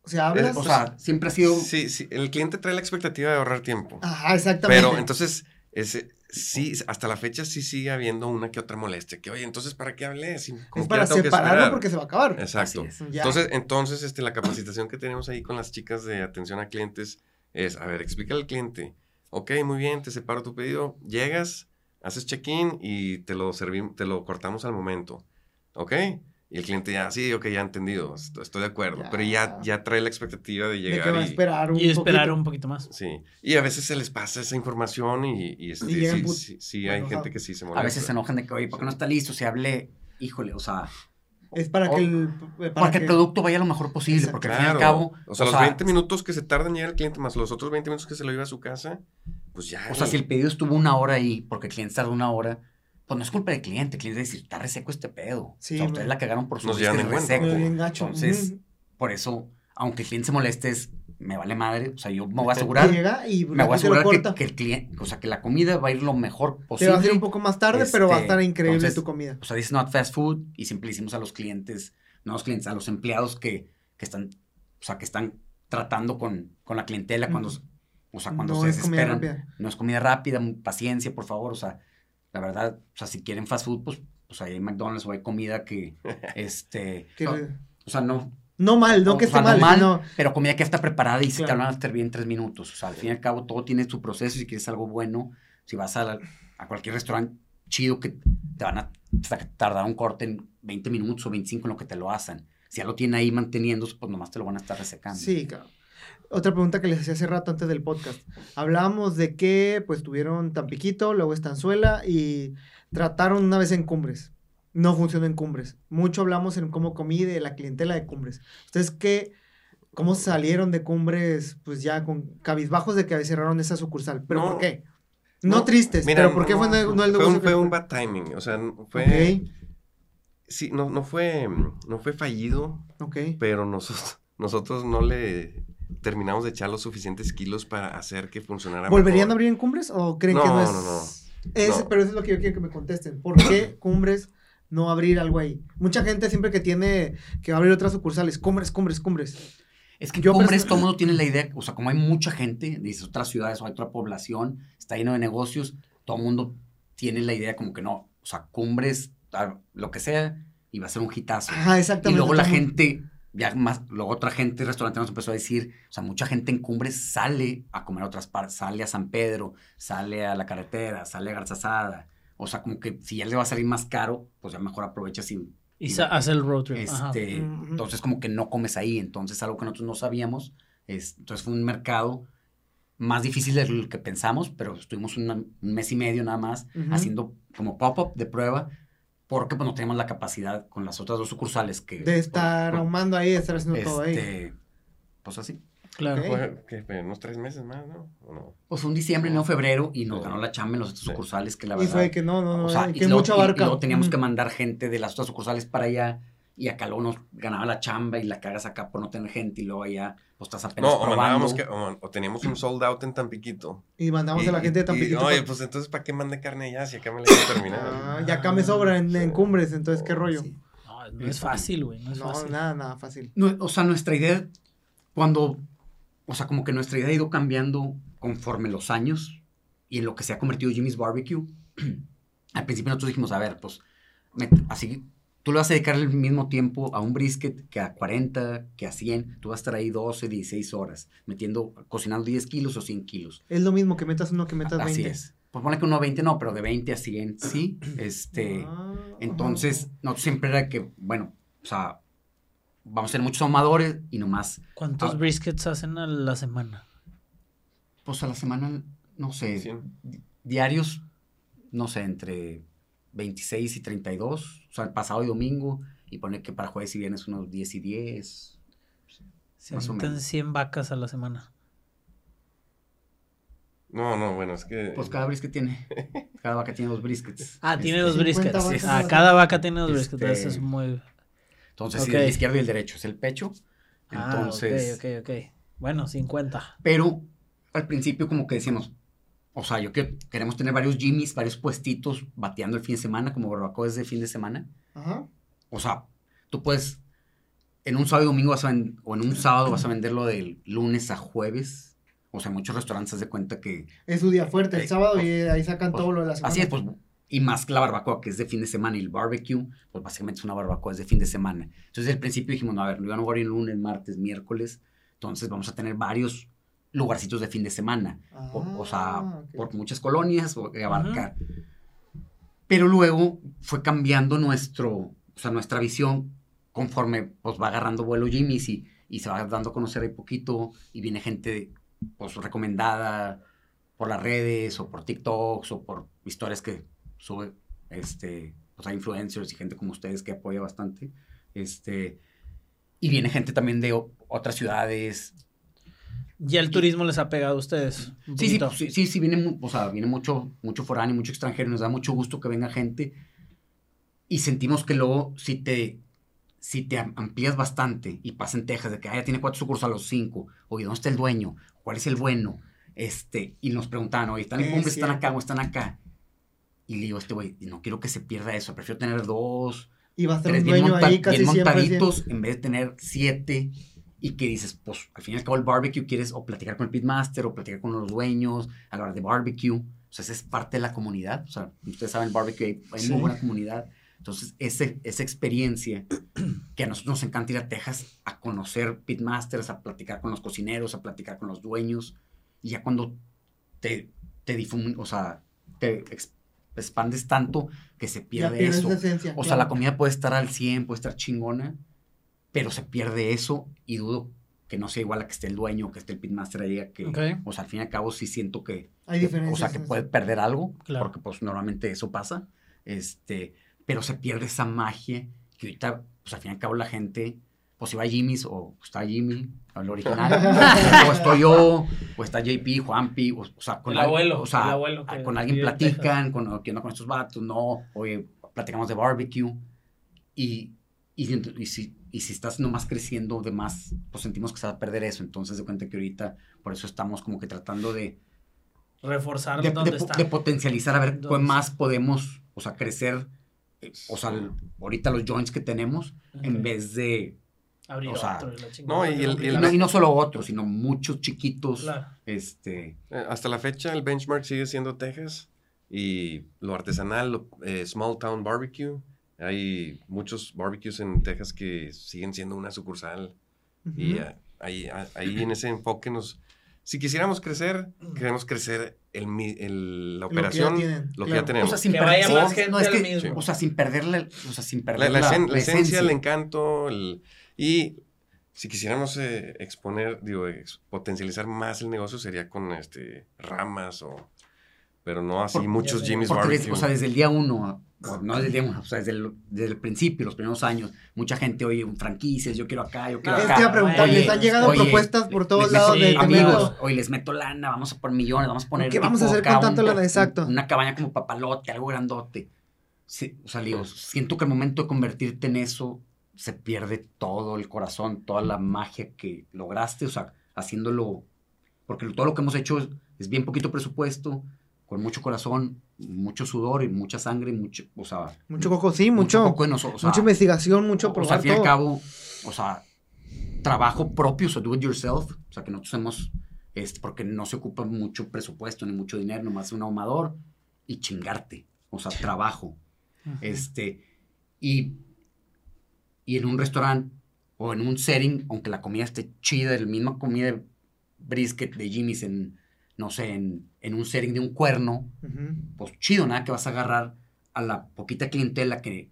O sea, hablas... Es, o sea, siempre ha sido... Sí, sí, el cliente trae la expectativa de ahorrar tiempo. Ajá, exactamente. Pero entonces, ese, sí, hasta la fecha sí sigue habiendo una que otra molestia. Que oye, entonces, ¿para qué hablé? Si, es para separarlo porque se va a acabar. Exacto. Es, entonces, entonces este, la capacitación que tenemos ahí con las chicas de atención a clientes es, a ver, explícale al cliente... Ok, muy bien, te separo tu pedido, llegas, haces check-in y te lo servimos, te lo cortamos al momento, ¿ok? Y el cliente ya, sí, ok, ya entendido, estoy de acuerdo, ya. pero ya, ya trae la expectativa de llegar de que va a esperar un y, y esperar un poquito más. Sí, y a veces se les pasa esa información y, y, este, y sí, put- sí, sí, bueno, hay gente o sea, que sí se molesta. A veces se enojan de que, oye, ¿por qué no está listo? Si hablé, híjole, o sea... Es para, o, que, el, para, para que, que el producto vaya lo mejor posible, exacto. porque al claro. fin y al cabo... O sea, o los sea, veinte minutos que se tarda en llegar el cliente, más los otros veinte minutos que se lo lleva a su casa, pues ya... O sea, si el pedido estuvo una hora ahí, porque el cliente tardó una hora, pues no es culpa del cliente, el cliente dice, está reseco este pedo. Sí, o sea, ustedes la cagaron por su... Nos llevan en reseco. Entonces, uh-huh. por eso, aunque el cliente se moleste, es, me vale madre, o sea, yo me voy a asegurar, llega y me voy a asegurar que, que el cliente, o sea, que la comida va a ir lo mejor posible. Te va a ir un poco más tarde, este, pero va a estar increíble entonces, tu comida. O sea, it's not fast food y siempre decimos a los clientes, no a los clientes, a los empleados que, que están, o sea, que están tratando con, con la clientela cuando, mm. o sea, cuando no se desesperan. No es comida rápida, paciencia, por favor, o sea, la verdad, o sea, si quieren fast food, pues, pues hay McDonald's o hay comida que, este, o, o sea, no. No mal, no o, que o sea, esté no mal, no. Pero comida que está preparada y claro. Si te van a servir en tres minutos. O sea, al fin y al cabo todo tiene su proceso. Si quieres algo bueno, si vas a, la, a cualquier restaurante chido que te van a tardar un corte en veinte minutos o veinticinco en lo que te lo hacen. Si ya lo tienen ahí manteniendo, pues nomás te lo van a estar resecando. Sí, claro. Otra pregunta que les hacía hace rato antes del podcast. Hablábamos de que pues tuvieron Tampiquito, luego Estanzuela y trataron una vez en Cumbres. No funcionó en Cumbres. Mucho hablamos en cómo comí de la clientela de Cumbres. ¿Ustedes qué? ¿Cómo salieron de Cumbres? Pues ya con cabizbajos de que cerraron esa sucursal. ¿Pero no, por qué? No, no tristes, mira, pero ¿por qué no, fue, no, no el negocio? Fue un, fue un bad timing, o sea, fue... Okay. Sí, no, no, fue, no fue fallido, okay. Pero nosotros, nosotros no le... terminamos de echar los suficientes kilos para hacer que funcionara. ¿Volverían mejor. A abrir en Cumbres o creen no, que no es...? No, no, es, no. Pero eso es lo que yo quiero que me contesten. ¿Por qué Cumbres no abrir algo ahí? Mucha gente siempre que tiene que abrir otras sucursales, Cumbres, Cumbres, Cumbres. Es que yo Cumbres pres- todo el mundo tiene la idea, o sea, como hay mucha gente de otras ciudades o hay otra población, está lleno de negocios, todo el mundo tiene la idea como que no, o sea, Cumbres, lo que sea, y va a ser un hitazo. Ajá, exactamente. Y luego la gente... Ya más, luego otra gente, restaurante nos empezó a decir, o sea, mucha gente en Cumbres sale a comer a otras partes, sale a San Pedro, sale a la carretera, sale a Garzazada. O sea, como que si ya le va a salir más caro, pues ya mejor aprovecha sin... Y hace el road trip. Este, mm-hmm. Entonces, como que no comes ahí. Entonces, algo que nosotros no sabíamos. Es, entonces, fue un mercado más difícil de lo que pensamos, pero estuvimos una, un mes y medio nada más mm-hmm. haciendo como pop-up de prueba. Porque pues no tenemos la capacidad con las otras dos sucursales que... De estar por, por, ahumando ahí, de estar haciendo este, todo ahí. Pues así. Claro. Okay. Que, que, unos tres meses más, ¿no? ¿no? Pues un diciembre, no febrero, y nos sí. ganó la chamba en las otras sí. sucursales, que la verdad... Y fue que no, no, no, o sea, que y mucha luego, barca. Y, y luego teníamos mm. que mandar gente de las otras sucursales para allá, y acá luego nos ganaba la chamba, y la cagas acá por no tener gente, y luego allá, pues estás apenas no, probando. O, que, o, o teníamos un sold out en Tampiquito. Y mandamos y, a la gente de Tampiquito. Y, y, oye, pues entonces, ¿para qué mande carne allá si acá me la voy a terminar? Ah, y acá me sobra en, sí. en Cumbres, entonces, ¿qué rollo? Sí. No, no es fácil, güey, no es no, fácil. No, nada, nada fácil. No, o sea, nuestra idea, cuando, o sea, como que nuestra idea ha ido cambiando conforme los años y en lo que se ha convertido Jimmy's Barbecue. Al principio nosotros dijimos, a ver, pues, me, así... Tú le vas a dedicar el mismo tiempo a un brisket que a cuarenta, que a cien. Tú vas a estar ahí doce, dieciséis horas, metiendo, cocinando diez kilos o cien kilos. Es lo mismo que metas uno que metas veinte. Así es. Pues pone que uno a veinte no, pero de veinte a cien, sí. Este, ah, entonces, no siempre era que, bueno, o sea, vamos a hacer muchos ahumadores y nomás. ¿Cuántos ah, briskets hacen a la semana? Pues a la semana, no sé, di- diarios, no sé, entre... veintiséis y treinta y dos, o sea, pasado y domingo, y poner que para jueves y viernes unos diez y diez. Se meten cien vacas a la semana. No, no, bueno, es que... Pues cada brisket tiene, cada vaca tiene dos briskets. Ah, este, tiene dos briskets. Sí, ah, cada vaca tiene dos briskets, este, eso es muy... Entonces, okay. Sí, el izquierdo y el derecho, es el pecho, ah, entonces... ok, ok, ok, bueno, cincuenta. Pero al principio como que decíamos... O sea, yo que queremos tener varios Jimmys, varios puestitos bateando el fin de semana, como barbacoas de fin de semana. Ajá. O sea, tú puedes, en un sábado y domingo vas a vend- o en un sábado vas a venderlo del lunes a jueves. O sea, muchos restaurantes se dan cuenta que... Es su día fuerte, eh, el sábado, pues, y ahí sacan pues, todo lo de la semana. Así es, pues, y más que la barbacoa, que es de fin de semana, y el barbecue, pues básicamente es una barbacoa, es de fin de semana. Entonces, desde el principio dijimos, no, a ver, no iban a jugar el lunes, martes, miércoles, entonces vamos a tener varios... lugarcitos de fin de semana, ah, o, o sea, okay. Por muchas colonias, o abarcar. Uh-huh. Pero luego fue cambiando nuestro, o sea, nuestra visión conforme pues va agarrando vuelo Jimmy's y, y se va dando a conocer ahí poquito y viene gente pues recomendada por las redes o por TikToks o por historias que sube, este, o sea, influencers y gente como ustedes que apoya bastante, este, y viene gente también de o, otras ciudades. ¿Y el turismo y, les ha pegado a ustedes? Sí, sí, sí, sí, sí, viene, o sea, viene mucho, mucho foráneo, mucho extranjero, nos da mucho gusto que venga gente y sentimos que luego si te, si te amplías bastante y pasa en Texas, de que ah, ya tiene cuatro sucursales a los cinco, oye, ¿dónde está el dueño? ¿Cuál es el bueno? Este, y nos preguntaban, oye, ¿están en Cumbres? ¿Están acá o están acá? Y le digo, este güey, no quiero que se pierda eso, prefiero tener dos, y va a ser tres un dueño bien, monta- ahí casi bien montaditos siempre. En vez de tener siete, y que dices, pues, al fin y al cabo el barbecue quieres o platicar con el pitmaster o platicar con los dueños a la hora de barbecue, o sea, esa es parte de la comunidad, o sea, ustedes saben, el barbecue hay, hay sí. muy buena comunidad, entonces, ese, esa experiencia que a nosotros nos encanta ir a Texas a conocer pitmasters, a platicar con los cocineros, a platicar con los dueños, y ya cuando te, te difumin, o sea, te exp- expandes tanto que se pierde eso. Esencia, o claro. sea, la comida puede estar al cien, puede estar chingona, pero se pierde eso y dudo que no sea igual a que esté el dueño, que esté el pitmaster ahí, que, okay. o sea, al fin y al cabo sí siento que, hay diferencias, o sea, que puede perder algo, claro. porque pues normalmente eso pasa, este, pero se pierde esa magia que ahorita, pues al fin y al cabo la gente, pues si va a Jimmy's o está Jimmy, el original, o estoy yo, o está J P, Juanpi, o, o sea, con el al, abuelo, o sea, el abuelo que con alguien platican, con, ¿qué onda con estos vatos? No, oye, platicamos de barbecue, y, y, y, si, y si estás nomás creciendo de más, pues sentimos que se va a perder eso, entonces de cuenta que ahorita, por eso estamos como que tratando de reforzar de, donde de, está. de potencializar, a ver qué más podemos, o sea, crecer, o sea, el, ahorita los joints que tenemos, okay. en vez de abrir o sea, otro, no, y, el, y, el, no, y no solo otro, sino muchos chiquitos. Claro. Este, hasta la fecha el benchmark sigue siendo Texas y lo artesanal, lo, eh, small town barbecue. Hay muchos barbecues en Texas que siguen siendo una sucursal. Uh-huh. Y a, ahí, a, ahí en ese enfoque nos... Si quisiéramos crecer, queremos crecer el, el, la operación, lo que ya, tienen, lo que claro. ya tenemos. O sea, sin que perder, vaya más gente no, es que, mismo. O sea, sin perderle, o sea, sin perder la, la, la, la, la esencia, el encanto, el... Y si quisiéramos eh, exponer, digo, ex, potencializar más el negocio sería con este ramas o... Pero no así Por, muchos Jimmy's Barbecue. Desde, o sea, desde el día uno, no desde el día uno, o sea, desde el, desde el principio, los primeros años, mucha gente, oye, franquicias, yo quiero acá, yo quiero acá. Te iba a preguntar, les han llegado oye, propuestas por todos lados meto, de amigos. Hoy les meto lana, vamos a por millones, vamos a poner... ¿Qué vamos a hacer con tanto lana? Exacto. Una cabaña como papalote, algo grandote. Sí, o sea, digo, siento que al momento de convertirte en eso... se pierde todo el corazón, toda la magia que lograste, o sea, haciéndolo, porque todo lo que hemos hecho es, es bien poquito presupuesto, con mucho corazón, mucho sudor y mucha sangre, mucho, o sea... Mucho coco, sí, mucho, mucho coco de nosotros, o sea, mucha investigación, mucho probar todo. O sea, al fin y al cabo, o sea, trabajo propio, o sea, do it yourself, o sea, que nosotros hemos, es porque no se ocupa mucho presupuesto, ni mucho dinero, nomás un ahumador, y chingarte, o sea, trabajo, ajá. este, y... Y en un restaurante o en un setting, aunque la comida esté chida, la misma comida de brisket de Jimmy's en, no sé, en, en un setting de un cuerno, uh-huh. pues chido, nada, que vas a agarrar a la poquita clientela que,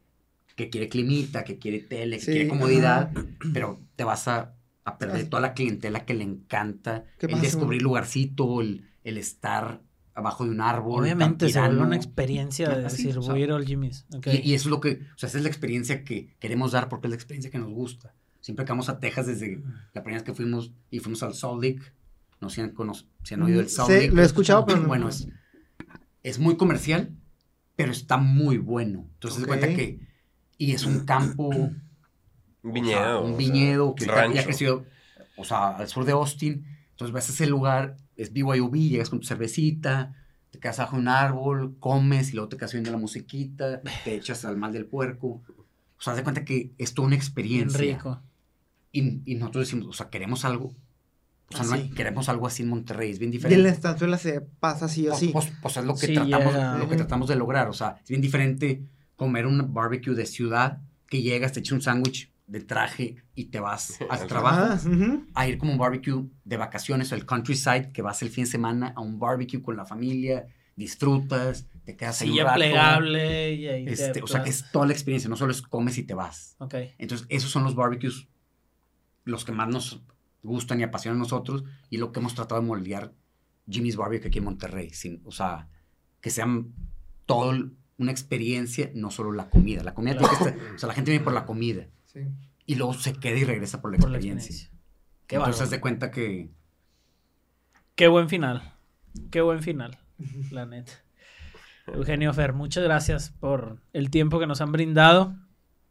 que quiere climita, que quiere tele, que sí, quiere comodidad, uh-huh. pero te vas a, a perder toda la clientela que le encanta, el pasó? descubrir lugarcito, el, el estar... abajo de un árbol. Obviamente se vuelve una experiencia de así, decir, o sea, voy a ir al Jimmy's. Okay. Y, y eso es lo que, o sea, esa es la experiencia que queremos dar porque es la experiencia que nos gusta. Siempre que vamos a Texas, desde la primera vez que fuimos, y fuimos al Salt Lake, no sé si han oído el Salt sí, Lake. Sí, lo he escuchado, pero... Bueno, es, es muy comercial, pero está muy bueno. Entonces, okay. se cuenta que... Y es un campo... un viñedo. O sea, un viñedo o sea, que está, ya creció, o sea, al sur de Austin. Entonces, ves ese lugar... es B Y O B, llegas con tu cervecita, te quedas bajo un árbol, comes y luego te quedas viendo la musiquita, te echas al mal del puerco. O sea, haz de cuenta que es toda una experiencia. Bien rico. Y, y nosotros decimos, o sea, queremos algo. O sea, ah, no hay, sí. queremos algo así en Monterrey, es bien diferente. Y en la Estanzuela se pasa sí o sí. Pues, pues, pues es lo que, sí, tratamos, yeah. lo que tratamos de lograr. O sea, es bien diferente comer un barbecue de ciudad que llegas, te echas un sándwich de traje y te vas al trabajo, ah, uh-huh. a ir como un barbecue de vacaciones o el countryside, que vas el fin de semana a un barbecue con la familia, disfrutas, te quedas ahí sí, un rato, plegable y ahí este, te o sea que es toda la experiencia, no solo es comes y te vas. Okay. Entonces esos son los barbecues los que más nos gustan y apasionan a nosotros y lo que hemos tratado de moldear Jimmy's Barbecue aquí en Monterrey, sin, o sea que sean todo una experiencia, no solo la comida, la comida claro. tiene que estar, o sea la gente viene por la comida. Sí. Y luego se queda y regresa por la por experiencia. La Entonces haz de cuenta que... Qué buen final. Qué buen final, la neta. Eugenio, Fer, muchas gracias por el tiempo que nos han brindado.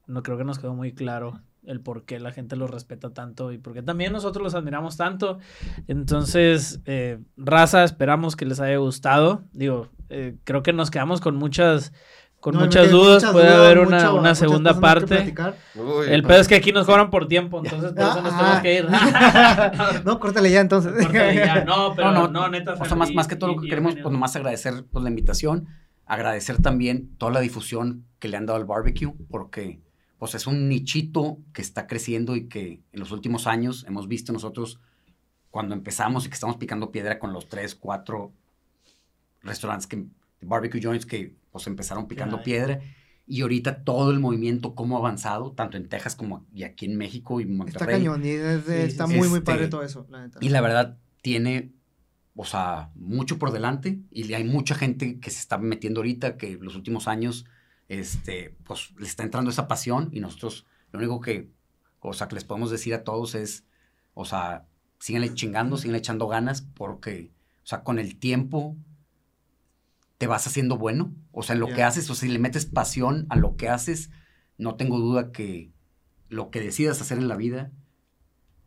No creo que nos quedó muy claro el por qué la gente los respeta tanto y por qué también nosotros los admiramos tanto. Entonces, eh, raza, esperamos que les haya gustado. Digo, eh, creo que nos quedamos con muchas... Con no, muchas dudas, muchas puede dudas, haber una, mucho, una segunda parte. Uy, el pedo es que aquí nos cobran por tiempo, entonces por ah, eso nos ah, tenemos que ir. No, córtale ya entonces. Córtale ya, no, pero no, no, no neta. O sea, más, y, más que todo y, lo que queremos, pues nomás agradecer pues, la invitación, agradecer también toda la difusión que le han dado al barbecue, porque pues es un nichito que está creciendo y que en los últimos años hemos visto nosotros cuando empezamos y que estamos picando piedra con los tres, cuatro restaurantes que... Barbecue joints que pues empezaron picando Ay. piedra y ahorita todo el movimiento cómo ha avanzado, tanto en Texas como y aquí en México y Monterrey. Está cañón y desde, está muy este, muy padre todo eso, la neta. Y la verdad tiene, o sea, mucho por delante y hay mucha gente que se está metiendo ahorita que los últimos años este pues le está entrando esa pasión y nosotros lo único que, o sea, que les podemos decir a todos es, o sea, síganle chingando, síganle echando ganas porque, o sea, con el tiempo te vas haciendo bueno, o sea, en lo yeah. que haces, o sea, si le metes pasión a lo que haces, no tengo duda que lo que decidas hacer en la vida,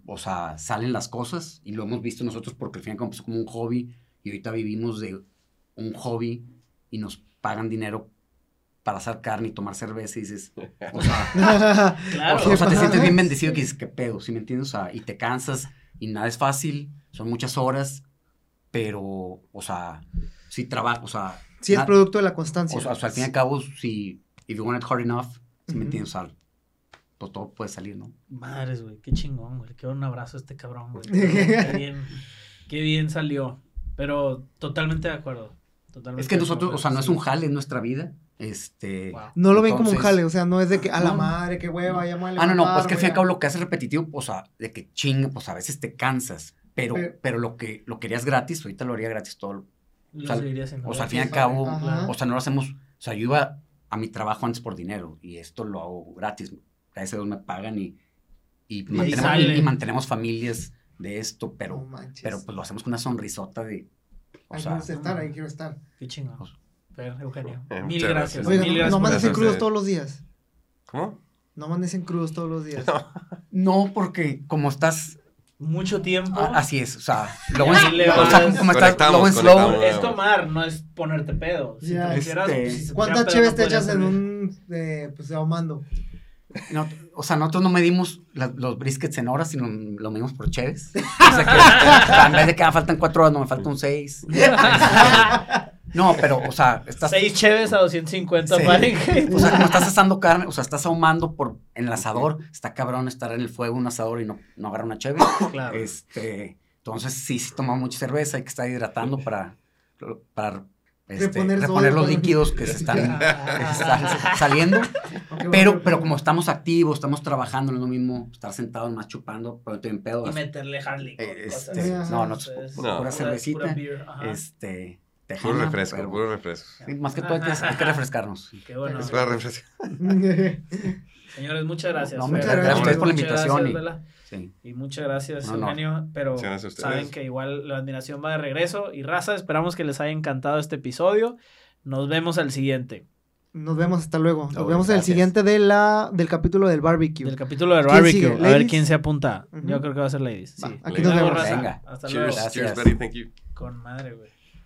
o sea, salen las cosas, y lo hemos visto nosotros porque al final empezó como un hobby, y ahorita vivimos de un hobby, y nos pagan dinero para hacer carne y tomar cerveza, y dices, o sea, claro. o sea, o sea te sientes bien bendecido, que dices, qué pedo, ¿sí me entiendes? O sea, y te cansas, y nada es fácil, son muchas horas, pero, o sea, sí trabajo, o sea... Sí, es producto de la constancia. O sea, o sea al fin y al cabo, si... If you want it hard enough, si uh-huh. me entiendes, o sea, pues todo puede salir, ¿no? Madres, güey, qué chingón, güey. Quiero un abrazo a este cabrón, güey. Qué bien, qué bien salió. Pero totalmente de acuerdo. Totalmente es que nosotros, o sea, no es un jale en nuestra vida. Este... Wow. No lo entonces, ven como un jale, o sea, no es de que a la no, madre, qué hueva, ya mal. Ah, no, no, pues que al fin y al cabo lo que hace repetitivo, o sea, de que chinga, pues a veces te cansas. Pero, pero, pero lo que lo querías gratis, ahorita lo haría gratis todo. O sea, o sea, al fin y al cabo, ajá. o sea, no lo hacemos, o sea, yo iba a mi trabajo antes por dinero y esto lo hago gratis, gracias a Dios me pagan y, y, y, mantenemos, y, y mantenemos familias de esto, pero, oh, pero pues lo hacemos con una sonrisota de, o ahí sea. Quiero estar, ahí quiero estar. Qué chingados. Pero, Eugenio, eh, mil gracias. gracias. Oiga, mil gracias. No mandes en crudos todos los días. ¿Cómo? No mandes en crudos todos los días. No, porque como estás... Mucho tiempo. Ah, así es, o sea, luego en, o sea, como estás, luego en slow. Es tomar, no es ponerte pedo. Si yeah, te quisieras, este, si ¿cuántas cheves no te echas en un, eh, pues, ahumando? No, o sea, nosotros no medimos la, los briskets en horas, sino lo medimos por cheves. O sea, que en vez de que ah, faltan cuatro horas, no, me faltan seis. No, pero, o sea, estás... Seis cheves a doscientos cincuenta, Fahrenheit. O sea, como estás asando carne, o sea, estás ahumando por, en el asador, está cabrón estar en el fuego un asador y no, no agarrar una cheve. Claro. Este, entonces, sí, sí tomamos mucha cerveza, hay que estar hidratando para, para este, reponer, reponer los líquidos que se están, que se están saliendo. Pero, pero como estamos activos, estamos trabajando, no es lo mismo estar sentado, más chupando, pero en pedo. Y meterle Harley. Este, no, no, no, pura cervecita. Este... Tejana, puro refresco, pero, puro refresco. Sí, más que todo hay que, hay que refrescarnos. Qué bueno. Es para refrescar. Señores, muchas gracias. No, no, muchas gracias a ustedes por la invitación. Gracias, y, sí. y muchas gracias, no, no. Eugenio. Pero gracias saben que igual la admiración va de regreso. Y raza, esperamos que les haya encantado este episodio. Nos vemos al siguiente. Nos vemos, hasta luego. Nos oh, vemos en el siguiente de la, del capítulo del barbecue. Del capítulo del barbecue. A ver quién se apunta. Uh-huh. Yo creo que va a ser ladies. Sí. Aquí ladies. Nos vemos. Venga. Hasta Cheers. luego. Gracias. Cheers, buddy. Thank you. Con madre, güey.